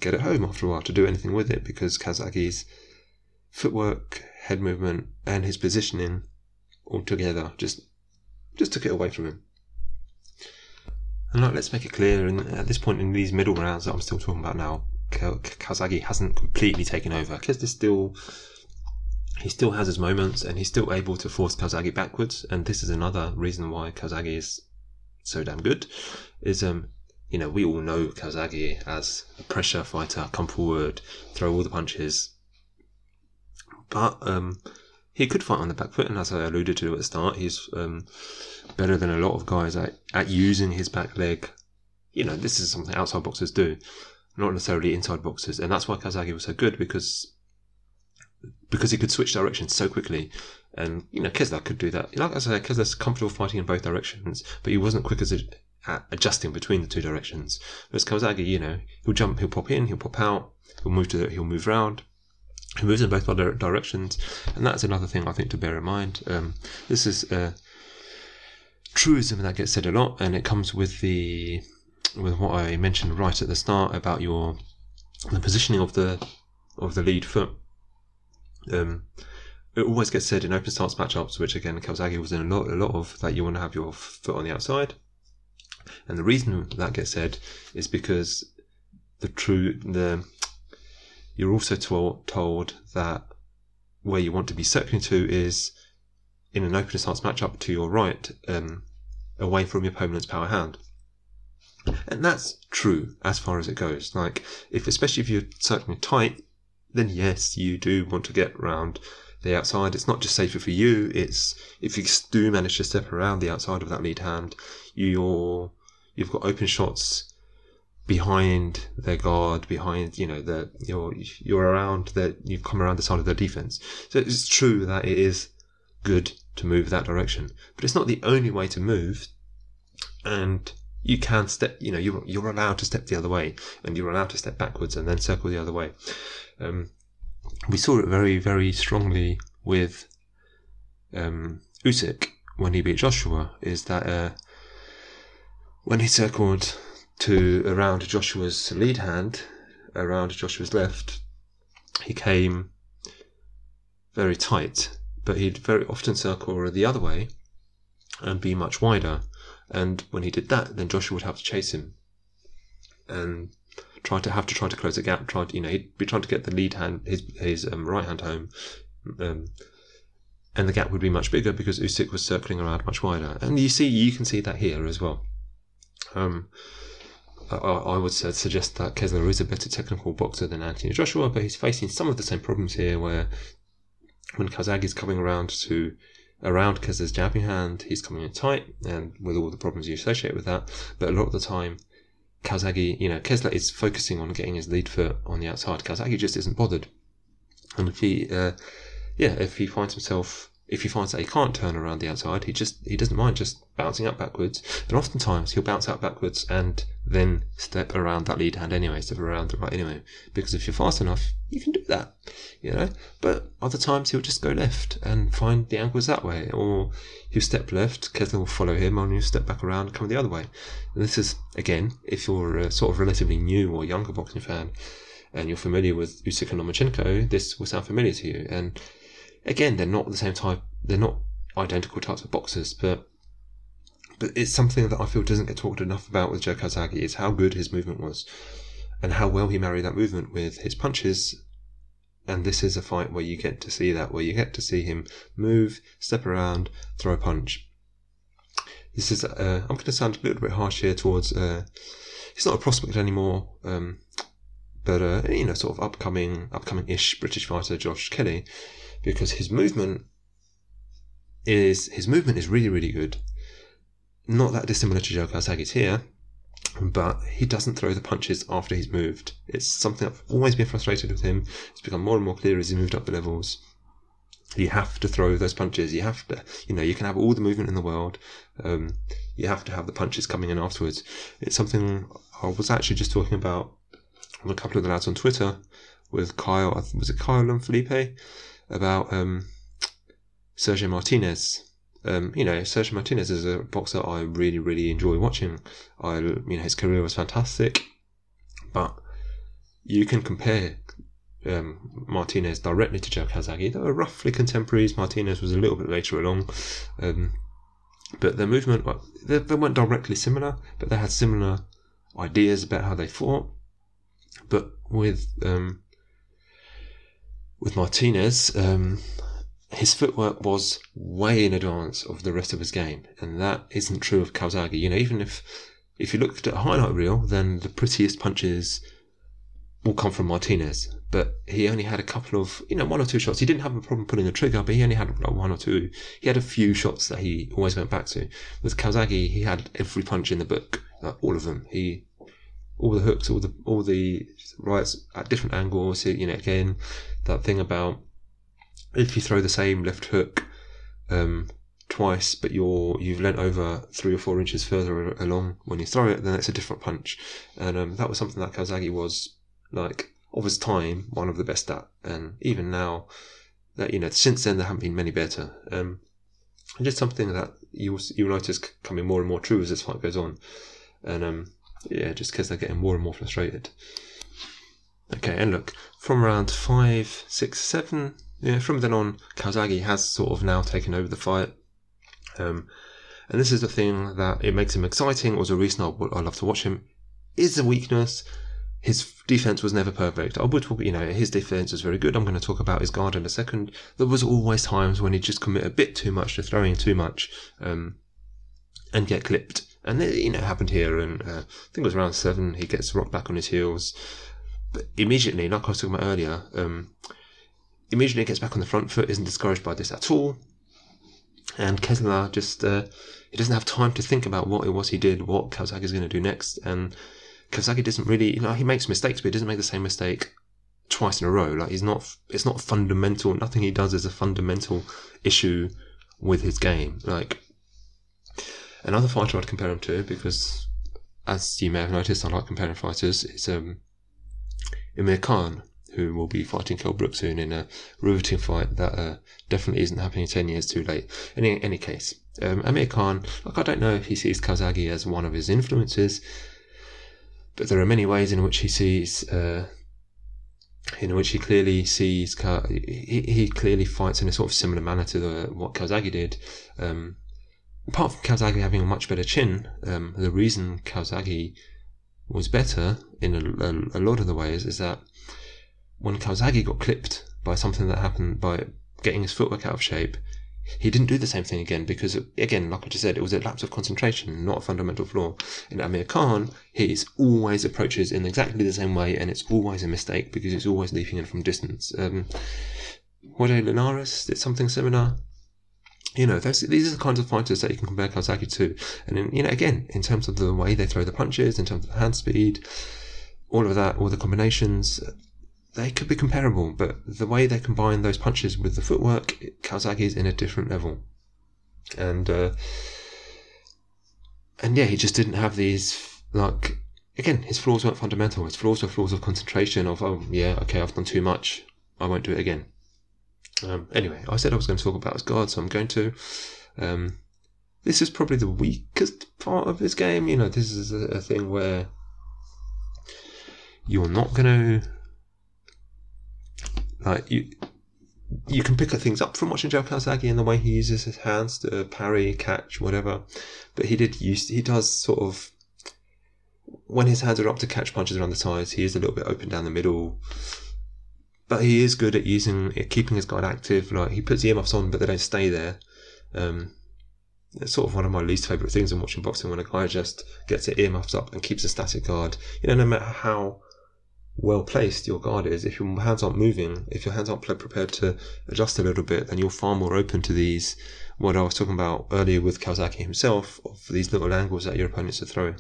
get it home after a while, to do anything with it, because Calzaghe's footwork, head movement, and his positioning all together just just took it away from him. And look, let's make it clear, and at this point in these middle rounds that I'm still talking about now, Calzaghe hasn't completely taken over. Kessler still, he still has his moments, and he's still able to force Calzaghe backwards. And this is another reason why Calzaghe is so damn good. Is um, you know, we all know Calzaghe as a pressure fighter, come forward, throw all the punches. But um, he could fight on the back foot, and as I alluded to at the start, he's um, better than a lot of guys at, at using his back leg. You know, this is something outside boxers do, not necessarily inside boxers. And that's why Calzaghe was so good, because because he could switch directions so quickly. And, you know, Kessler could do that. Like I said, Kessler's comfortable fighting in both directions, but he wasn't quick as a, at adjusting between the two directions. Whereas Calzaghe, you know, he'll jump, he'll pop in, he'll pop out, he'll move to the, he'll move round. He moves in both directions, and that's another thing I think to bear in mind. Um, this is a truism that gets said a lot, and it comes with the with what I mentioned right at the start about your the positioning of the of the lead foot. Um, it always gets said in open stance matchups, which again Calzaghe was in a lot a lot of, that you want to have your foot on the outside, and the reason that gets said is because the true the You're also told, told that where you want to be circling to is in an open stance matchup to your right, um, away from your opponent's power hand. And that's true as far as it goes. Like, if especially if you're circling tight, then yes, you do want to get round the outside. It's not just safer for you, it's if you do manage to step around the outside of that lead hand, you're, you've got open shots behind their guard, behind, you know, that you're you're around, that you've come around the side of their defense. So it's true that it is good to move that direction, but it's not the only way to move. And you can step, you know, you're you're allowed to step the other way, and you're allowed to step backwards and then circle the other way. Um, we saw it very, very strongly with um, Usyk when he beat Joshua. Is that uh, when he circled to around Joshua's lead hand, around Joshua's left, he came very tight, but he'd very often circle the other way and be much wider. And when he did that, then Joshua would have to chase him and try to have to try to close the gap. Try to, you know, he'd be trying to get the lead hand, his his um, right hand home, um, and the gap would be much bigger because Usyk was circling around much wider. And you see, you can see that here as well. Um. I would suggest that Kessler is a better technical boxer than Anthony Joshua, but he's facing some of the same problems here, where when Calzaghe is coming around to around Kessler's jabbing hand, he's coming in tight, and with all the problems you associate with that. But a lot of the time, Calzaghe, you know, Kessler is focusing on getting his lead foot on the outside. Calzaghe just isn't bothered, and if he, uh, yeah, if he finds himself. If he finds that he can't turn around the outside, he just he doesn't mind just bouncing out backwards. And oftentimes he'll bounce out backwards and then step around that lead hand anyway, step around the right anyway. Because if you're fast enough, you can do that, you know. But other times he'll just go left and find the angles that way, or he'll step left, Kessler will follow him, and he'll step back around and come the other way. And this is again, if you're a sort of relatively new or younger boxing fan, and you're familiar with Usyk and Lomachenko, this will sound familiar to you. And again, they're not the same type, they're not identical types of boxers, but but it's something that I feel doesn't get talked enough about with Joe Calzaghe, is how good his movement was and how well he married that movement with his punches. And this is a fight where you get to see that, where you get to see him move, step around, throw a punch. This is, uh, I'm going to sound a little bit harsh here towards, uh, he's not a prospect anymore, um, but, uh, you know, sort of upcoming, upcoming-ish British fighter Josh Kelly. Because his movement is his movement is really, really good. Not that dissimilar to Joe Calzaghe's here, but he doesn't throw the punches after he's moved. It's something I've always been frustrated with him. It's become more and more clear as he moved up the levels. You have to throw those punches. You have to, you know, you can have all the movement in the world. Um, you have to have the punches coming in afterwards. It's something I was actually just talking about with a couple of the lads on Twitter with Kyle. Was it Kyle and Felipe? About um, Sergio Martinez. Um, you know, Sergio Martinez is a boxer I really, really enjoy watching. I, you know, his career was fantastic, but you can compare um, Martinez directly to Joe Calzaghe. They were roughly contemporaries. Martinez was a little bit later along. Um, but their movement, well, they, they weren't directly similar, but they had similar ideas about how they fought. But with um, with Martinez, um, his footwork was way in advance of the rest of his game, and that isn't true of Calzaghe. You know, even if if you looked at a highlight reel, then the prettiest punches will come from Martinez. But he only had a couple of, you know, one or two shots. He didn't have a problem putting the trigger, but he only had like one or two. He had a few shots that he always went back to. With Calzaghe, he had every punch in the book, like all of them. He all the hooks, all the all the rights at different angles. You know, again, that thing about if you throw the same left hook um, twice, but you're you've leant over three or four inches further along when you throw it, then it's a different punch. And um, that was something that Calzaghe was, like, of his time, one of the best at. And even now, that you know, since then there haven't been many better. Um, and just something that you you notice coming more and more true as this fight goes on. And um. Yeah, just because they're getting more and more frustrated. Okay, and look, from round five, six, seven, yeah, from then on, Calzaghe has sort of now taken over the fight. Um, and this is the thing that it makes him exciting, or is a reason I, I love to watch him, is the weakness. His defence was never perfect. I would talk, you know, his defence was very good. I'm going to talk about his guard in a second. There was always times when he'd just commit a bit too much to throwing too much um, and get clipped. And it, you know, happened here, and uh, I think it was round seven, he gets rocked back on his heels. But immediately, like I was talking about earlier, um, immediately he gets back on the front foot, isn't discouraged by this at all. And Kessler just, uh, he doesn't have time to think about what it was he did, what Calzaghe is going to do next. And Calzaghe doesn't really, you know, he makes mistakes, but he doesn't make the same mistake twice in a row. Like, he's not, it's not fundamental, nothing he does is a fundamental issue with his game. Like, another fighter I'd compare him to, because as you may have noticed, I like comparing fighters, is um, Amir Khan, who will be fighting Kell Brook soon in a riveting fight that uh, definitely isn't happening ten years too late. In any, any case, um, Amir Khan, like, I don't know if he sees Calzaghe as one of his influences, but there are many ways in which he sees, uh, in which he clearly sees, Cal- he, he clearly fights in a sort of similar manner to the, what Calzaghe did. Um, Apart from Calzaghe having a much better chin, um, the reason Calzaghe was better in a, a, a lot of the ways is that when Calzaghe got clipped by something that happened by getting his footwork out of shape, he didn't do the same thing again because, it, again, like I just said, it was a lapse of concentration, not a fundamental flaw. In Amir Khan, he always approaches in exactly the same way, and it's always a mistake because it's always leaping in from distance. Um, Jorge Linares did something similar. You know, those, these are the kinds of fighters that you can compare Calzaghe to. And, in, you know, again, in terms of the way they throw the punches, in terms of the hand speed, all of that, all the combinations, they could be comparable. But the way they combine those punches with the footwork, Calzaghe is in a different level. And, uh, and yeah, he just didn't have these, like, again, his flaws weren't fundamental. His flaws were flaws of concentration of, oh, yeah, okay, I've done too much. I won't do it again. Um, anyway, I said I was going to talk about his guard, so I'm going to. Um, this is probably the weakest part of his game. You know, this is a, a thing where you're not going to, like, you you can pick things up from watching Joe Calzaghe and the way he uses his hands to parry, catch, whatever. But he did use he does sort of, when his hands are up to catch punches around the sides, he is a little bit open down the middle. But he is good at using, at keeping his guard active. Like, he puts the earmuffs on, but they don't stay there. Um, it's sort of one of my least favourite things in watching boxing, when a guy just gets the earmuffs up and keeps a static guard. You know, no matter how well placed your guard is, if your hands aren't moving, if your hands aren't prepared to adjust a little bit, then you're far more open to these, what I was talking about earlier with Calzaghe himself, of these little angles that your opponents are throwing.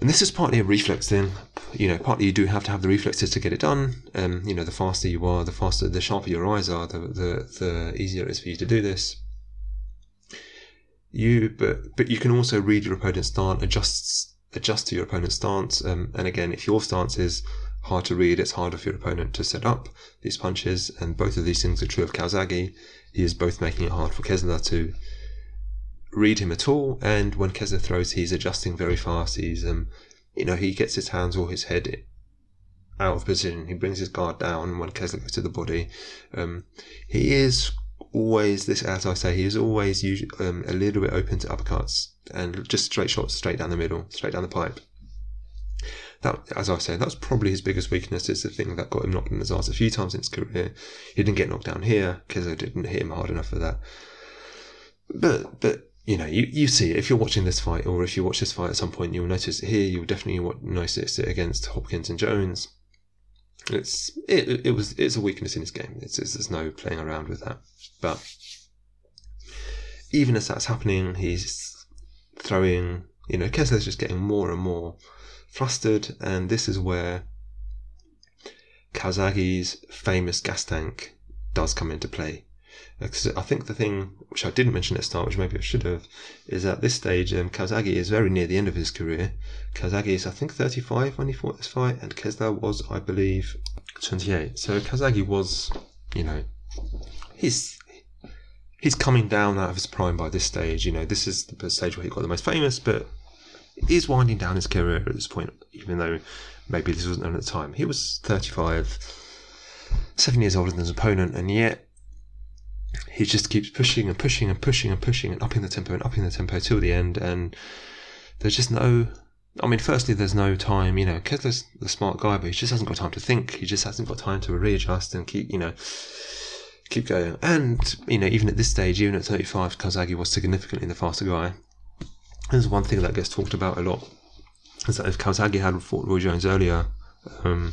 And this is partly a reflex thing. You know, partly you do have to have the reflexes to get it done. Um, you know, the faster you are, the faster, the sharper your eyes are, the the, the easier it is for you to do this. You, but but you can also read your opponent's stance, adjust adjust to your opponent's stance. Um, and again, if your stance is hard to read, it's harder for your opponent to set up these punches. And both of these things are true of Calzaghe. He is both making it hard for Kessler to read him at all, and when Kessler throws, he's adjusting very fast. He's um, you know, he gets his hands or his head out of position. He brings his guard down when Kessler goes to the body. Um, he is always, this as I say, he is always usually, um, a little bit open to uppercuts and just straight shots, straight down the middle, straight down the pipe. That, as I say, that's probably his biggest weakness, is the thing that got him knocked in his ass a few times in his career. He didn't get knocked down here because I didn't hit him hard enough for that. But, but you know, you, you see it. If you're watching this fight, or if you watch this fight at some point, you'll notice it here. You'll definitely notice it against Hopkins and Jones. It's it, it was it's a weakness in his game. It's, it's, there's no playing around with that. But even as that's happening, he's throwing, you know, Kessler's just getting more and more flustered, and this is where Calzaghe's famous gas tank does come into play. Because I think the thing which I didn't mention at the start, which maybe I should have, is at this stage, um, Calzaghe is very near the end of his career. Calzaghe is, I think, thirty-five when he fought this fight, and Kessler was, I believe, twenty-eight. So Calzaghe was, you know, he's he's coming down out of his prime by this stage. You know, this is the stage where he got the most famous, but he's winding down his career at this point, even though maybe this wasn't known at the time. He was thirty-five, seven years older than his opponent, and yet he just keeps pushing and pushing and pushing and pushing and upping the tempo and upping the tempo till the end. And there's just no, I mean, firstly, there's no time, you know, Kessler's the smart guy, but he just hasn't got time to think. He just hasn't got time to readjust and keep, you know, keep going. And, you know, even at this stage, even at thirty-five, Calzaghe was significantly the faster guy. There's one thing that gets talked about a lot, is that if Calzaghe had fought Roy Jones earlier, um,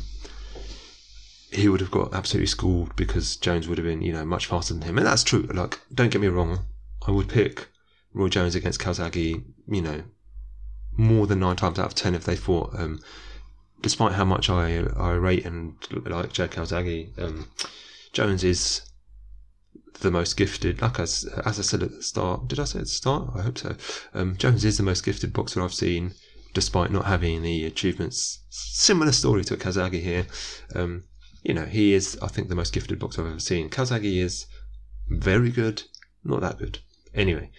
he would have got absolutely schooled, because Jones would have been, you know, much faster than him. And that's true. Like, don't get me wrong, I would pick Roy Jones against Calzaghe, you know, more than nine times out of ten if they fought. Um, despite how much I, I rate and like Joe Calzaghe, um, Jones is the most gifted, like as, as I said at the start, did I say at the start? I hope so. Um, Jones is the most gifted boxer I've seen, despite not having the achievements. Similar story to Calzaghe here. Um, you know, he is, I think, the most gifted boxer I've ever seen. Calzaghe is very good, not that good. Anyway,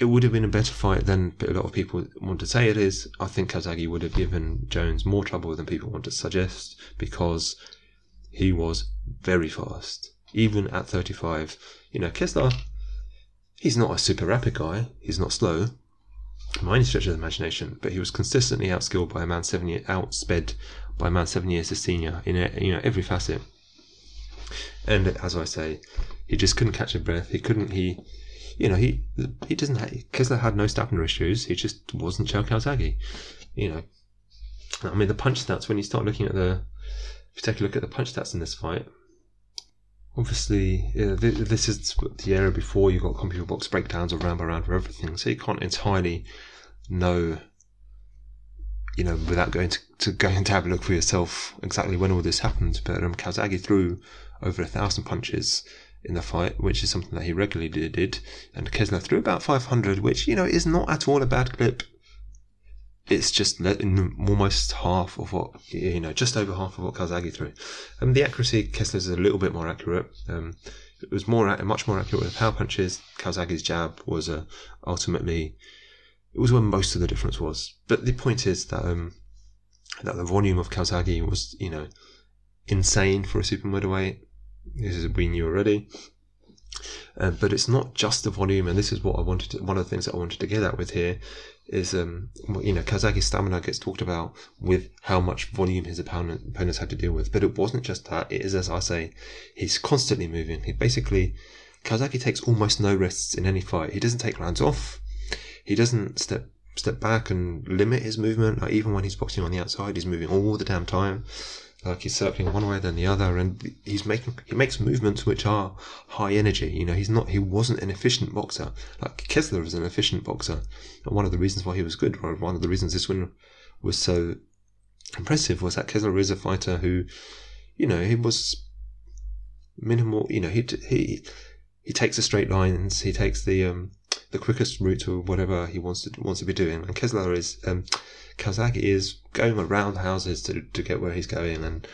it would have been a better fight than a lot of people want to say it is. I think Calzaghe would have given Jones more trouble than people want to suggest, because he was very fast. Even at thirty-five, you know, Kessler, he's not a super rapid guy. He's not slow by any stretch of the imagination, but he was consistently outskilled by a man seven years, outsped by a man seven years his senior in, a, you know, every facet. And as I say, he just couldn't catch a breath. He couldn't. He, you know, he he doesn't. Have, Kessler had no stamina issues. He just wasn't Joe Calzaghe. You know, I mean, the punch stats. When you start looking at the, if you take a look at the punch stats in this fight. Obviously, uh, th- this is the era before you've got computer box breakdowns or round by round for everything, so you can't entirely know, you know, without going to, to go and have a look for yourself exactly when all this happened. But um, Calzaghe threw over a thousand punches in the fight, which is something that he regularly did, and Kessler threw about five hundred, which, you know, is not at all a bad clip. It's just almost half of what, you know, just over half of what Calzaghe threw. Um, the accuracy, Kessler's is a little bit more accurate. Um, it was more, much more accurate with power punches. Calzaghe's jab was uh, ultimately, it was where most of the difference was. But the point is that um, that the volume of Calzaghe was, you know, insane for a super middleweight. This is we knew already. Um, but it's not just the volume, and this is what I wanted to, one of the things that I wanted to get at with here is, um, you know, Calzaghe's stamina gets talked about with how much volume his opponent, opponents had to deal with, but it wasn't just that. It is, as I say, he's constantly moving. He basically, Calzaghe takes almost no rests in any fight. He doesn't take rounds off. He doesn't step step back and limit his movement. Like, even when he's boxing on the outside, he's moving all the damn time. Like, he's circling one way then the other, and he's making he makes movements which are high energy. You know, he's not he wasn't an efficient boxer. Like, Kessler was an efficient boxer, and one of the reasons why he was good, or one of the reasons this win was so impressive, was that Kessler is a fighter who, you know, he was minimal. You know, he he he takes the straight lines. He takes the um the quickest route to whatever he wants to wants to be doing. And Kessler is um. Calzaghe is going around houses to to get where he's going, and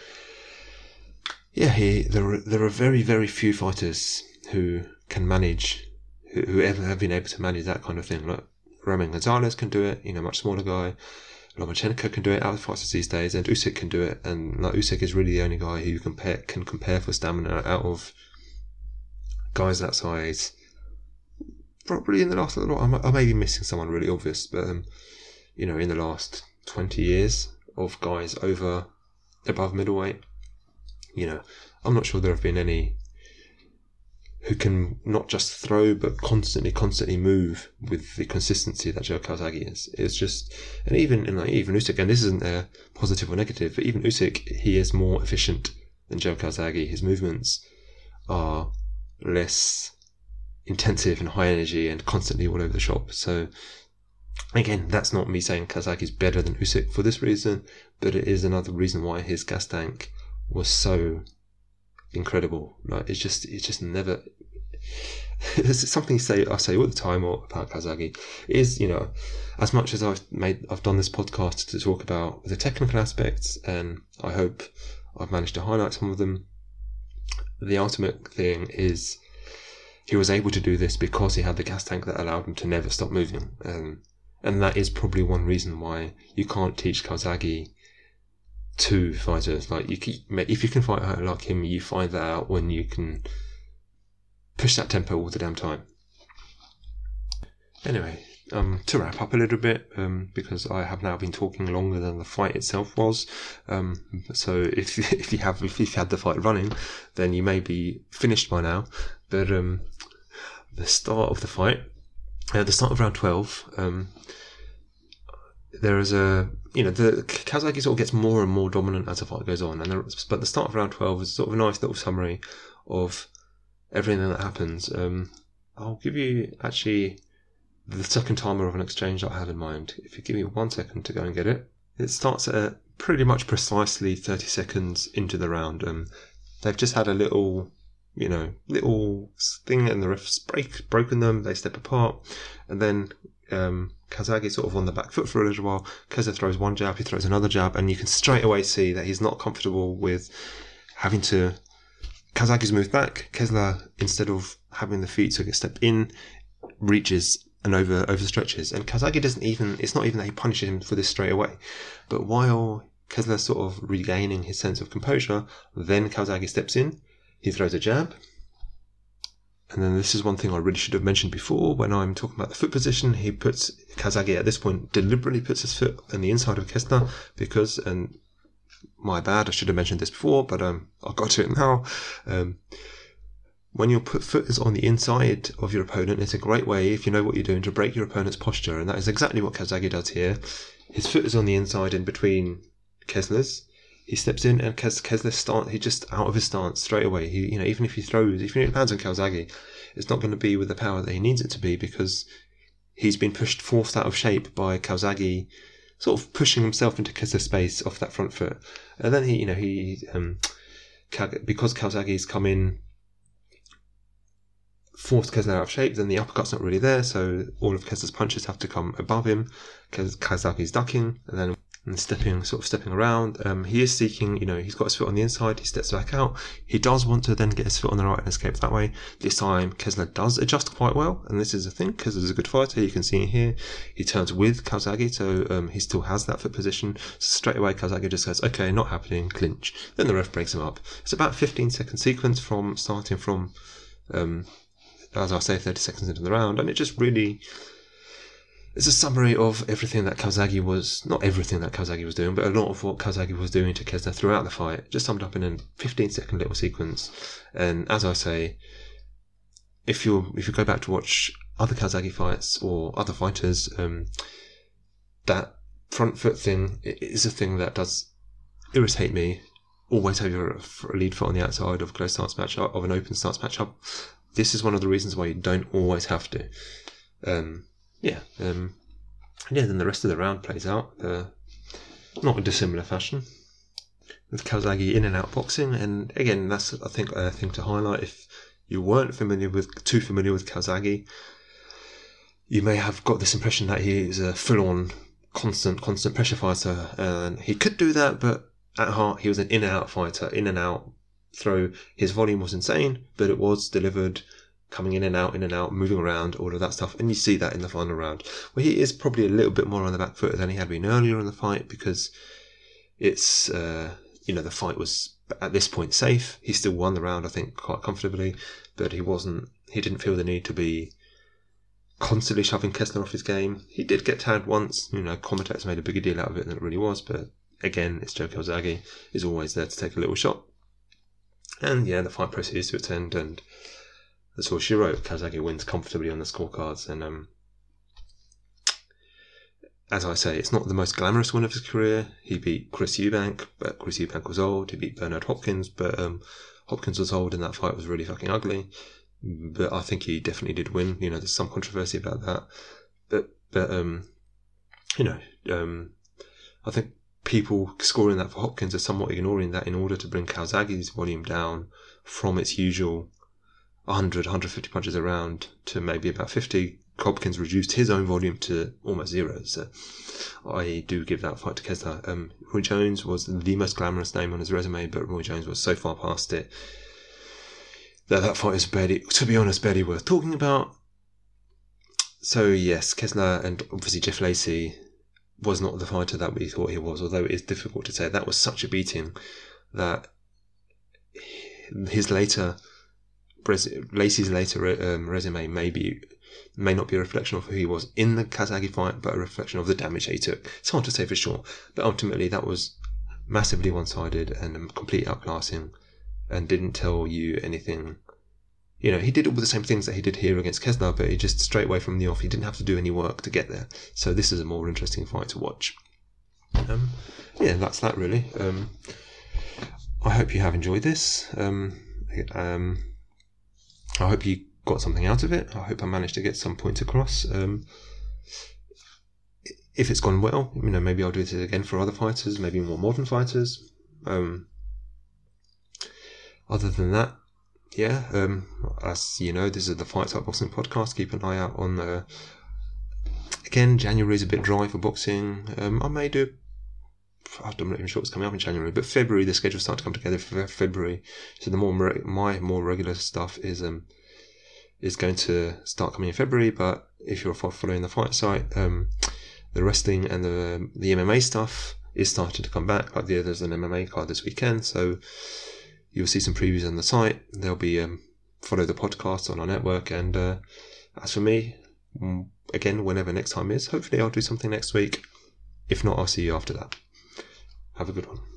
yeah, he there are, there are very very few fighters who can manage, who, who ever have been able to manage that kind of thing. Like Roman Gonzalez can do it, you know, much smaller guy. Lomachenko can do it, outfighters these days, and Usyk can do it. And like Usyk is really the only guy who can compare, can compare for stamina out of guys that size. Probably in the last little while, I may be missing someone really obvious, but um, you know, in the last twenty years of guys over above middleweight, you know, I'm not sure there have been any who can not just throw but constantly, constantly move with the consistency that Joe Calzaghe is. It's just, and even and like even Usyk, and this isn't a positive or negative, but even Usyk, he is more efficient than Joe Calzaghe. His movements are less intensive and high energy and constantly all over the shop. So again, that's not me saying Calzaghe is better than Usyk for this reason, but it is another reason why his gas tank was so incredible. Like it's just, it's just never. It's something say I say all the time about Calzaghe. Is, you know, as much as I've made, I've done this podcast to talk about the technical aspects, and I hope I've managed to highlight some of them. The ultimate thing is, he was able to do this because he had the gas tank that allowed him to never stop moving. Um, and that is probably one reason why you can't teach Calzaghe to fighters. Like you keep, if you can fight like him, you find that out when you can push that tempo all the damn time. Anyway, um, to wrap up a little bit, um, because I have now been talking longer than the fight itself was. Um, so if if you have if you had the fight running, then you may be finished by now. But um, the start of the fight, at uh, the start of round twelve, um, there is a, you know, the Calzaghe sort of gets more and more dominant as the fight goes on. And there, but the start of round twelve is sort of a nice little summary of everything that happens. Um, I'll give you actually the second timer of an exchange that I have in mind. If you give me one second to go and get it, it starts at pretty much precisely thirty seconds into the round. Um, they've just had a little, you know, little thing, and the ref's break, broken them, they step apart, and then um, Calzaghe sort of on the back foot for a little while. Kessler throws one jab, he throws another jab, and you can straight away see that he's not comfortable with having to... Kazaghe's moved back, Kessler, instead of having the feet so he can step in, reaches and over overstretches, and Calzaghe doesn't even, it's not even that he punishes him for this straight away, but while Kessler sort of regaining his sense of composure, then Calzaghe steps in. He throws a jab. And then this is one thing I really should have mentioned before. When I'm talking about the foot position, he puts, Calzaghe at this point deliberately puts his foot on the inside of Kessler because, and my bad, I should have mentioned this before, but um, I got to it now. Um, when your foot is on the inside of your opponent, it's a great way, if you know what you're doing, to break your opponent's posture. And that is exactly what Calzaghe does here. His foot is on the inside in between Kessler's. He steps in, and Kes- Kessler start. He just out of his stance straight away. He, you know, even if he throws, even if he lands on Calzaghe, it's not going to be with the power that he needs it to be because he's been pushed, forced out of shape by Calzaghe, sort of pushing himself into Kessler's space off that front foot. And then he, you know, he um, because Calzaghe's come in, forced Kessler out of shape. Then the uppercut's not really there, so all of Kessler's punches have to come above him. Calzaghe's ducking, and then. And stepping, sort of stepping around. Um, he is seeking, you know, he's got his foot on the inside, he steps back out. He does want to then get his foot on the right and escape that way. This time, Kessler does adjust quite well, and this is a thing. Kessler's a good fighter, you can see here. He turns with Calzaghe, so um, he still has that foot position. Straight away, Calzaghe just goes, okay, not happening, clinch. Then the ref breaks him up. It's about fifteen second sequence from starting from, um, as I say, thirty seconds into the round, and it just really... It's a summary of everything that Calzaghe was, not everything that Calzaghe was doing, but a lot of what Calzaghe was doing to Kessler throughout the fight, just summed up in a fifteen second little sequence. And as I say, if you if you go back to watch other Calzaghe fights or other fighters, um, that front foot thing is a thing that does irritate me. Always have your lead foot on the outside of a close stance matchup, of an open stance matchup. This is one of the reasons why you don't always have to. Um, Yeah, um, yeah. Then the rest of the round plays out, uh, not in dissimilar fashion, with Calzaghe in and out boxing. And again, that's I think a thing to highlight. If you weren't familiar with too familiar with Calzaghe, you may have got this impression that he is a full-on, constant, constant pressure fighter, and he could do that. But at heart, he was an in and out fighter, in and out throw. His volume was insane, but it was delivered coming in and out, in and out, moving around, all of that stuff. And you see that in the final round, where he is probably a little bit more on the back foot than he had been earlier in the fight, because it's, uh, you know, the fight was at this point safe. He still won the round, I think, quite comfortably, but he wasn't, he didn't feel the need to be constantly shoving Kessler off his game. He did get tagged once, you know, commentators made a bigger deal out of it than it really was, but again, it's Joe Calzaghe, is always there to take a little shot. And yeah, the fight proceeds to its end, and that's all she wrote. Calzaghe wins comfortably on the scorecards, and um, as I say, it's not the most glamorous win of his career. He beat Chris Eubank, but Chris Eubank was old. He beat Bernard Hopkins, but um, Hopkins was old, and that fight was really fucking ugly. But I think he definitely did win. You know, there's some controversy about that. But, but um, you know, um, I think people scoring that for Hopkins are somewhat ignoring that in order to bring Calzaghe's volume down from its usual one hundred, one hundred fifty punches a round to maybe about fifty. Hopkins reduced his own volume to almost zero. So I do give that fight to Kessler. Um, Roy Jones was the most glamorous name on his resume, but Roy Jones was so far past it that that fight is barely, to be honest, barely worth talking about. So yes, Kessler, and obviously Jeff Lacy was not the fighter that we thought he was, although it is difficult to say. That was such a beating that his later, Lacy's later um, resume may be, may not be a reflection of who he was in the Calzaghe fight, but a reflection of the damage he took. It's hard to say for sure, but ultimately that was massively one-sided and a complete outclassing, and didn't tell you anything. You know, he did all the same things that he did here against Kessler, but he just straight away from the off, he didn't have to do any work to get there. So this is a more interesting fight to watch. Um, yeah, that's that really. Um, I hope you have enjoyed this. Um, um, I hope you got something out of it. I hope I managed to get some points across. Um, if it's gone well, you know, maybe I'll do this again for other fighters, maybe more modern fighters. Um, other than that, yeah, um, as you know, this is the Fight Type Boxing Podcast. Keep an eye out on the... Again, January is a bit dry for boxing. Um, I may do... I'm not even sure what's coming up in January, but February, the schedule's starting to come together for February. So the more my more regular stuff is um is going to start coming in February. But if you're following the fight site, um, the wrestling and the the M M A stuff is starting to come back. Like the, there's an M M A card this weekend, so you'll see some previews on the site. There'll be um follow the podcast on our network. And uh, as for me, again, whenever next time is, hopefully I'll do something next week. If not, I'll see you after that. Have a good one.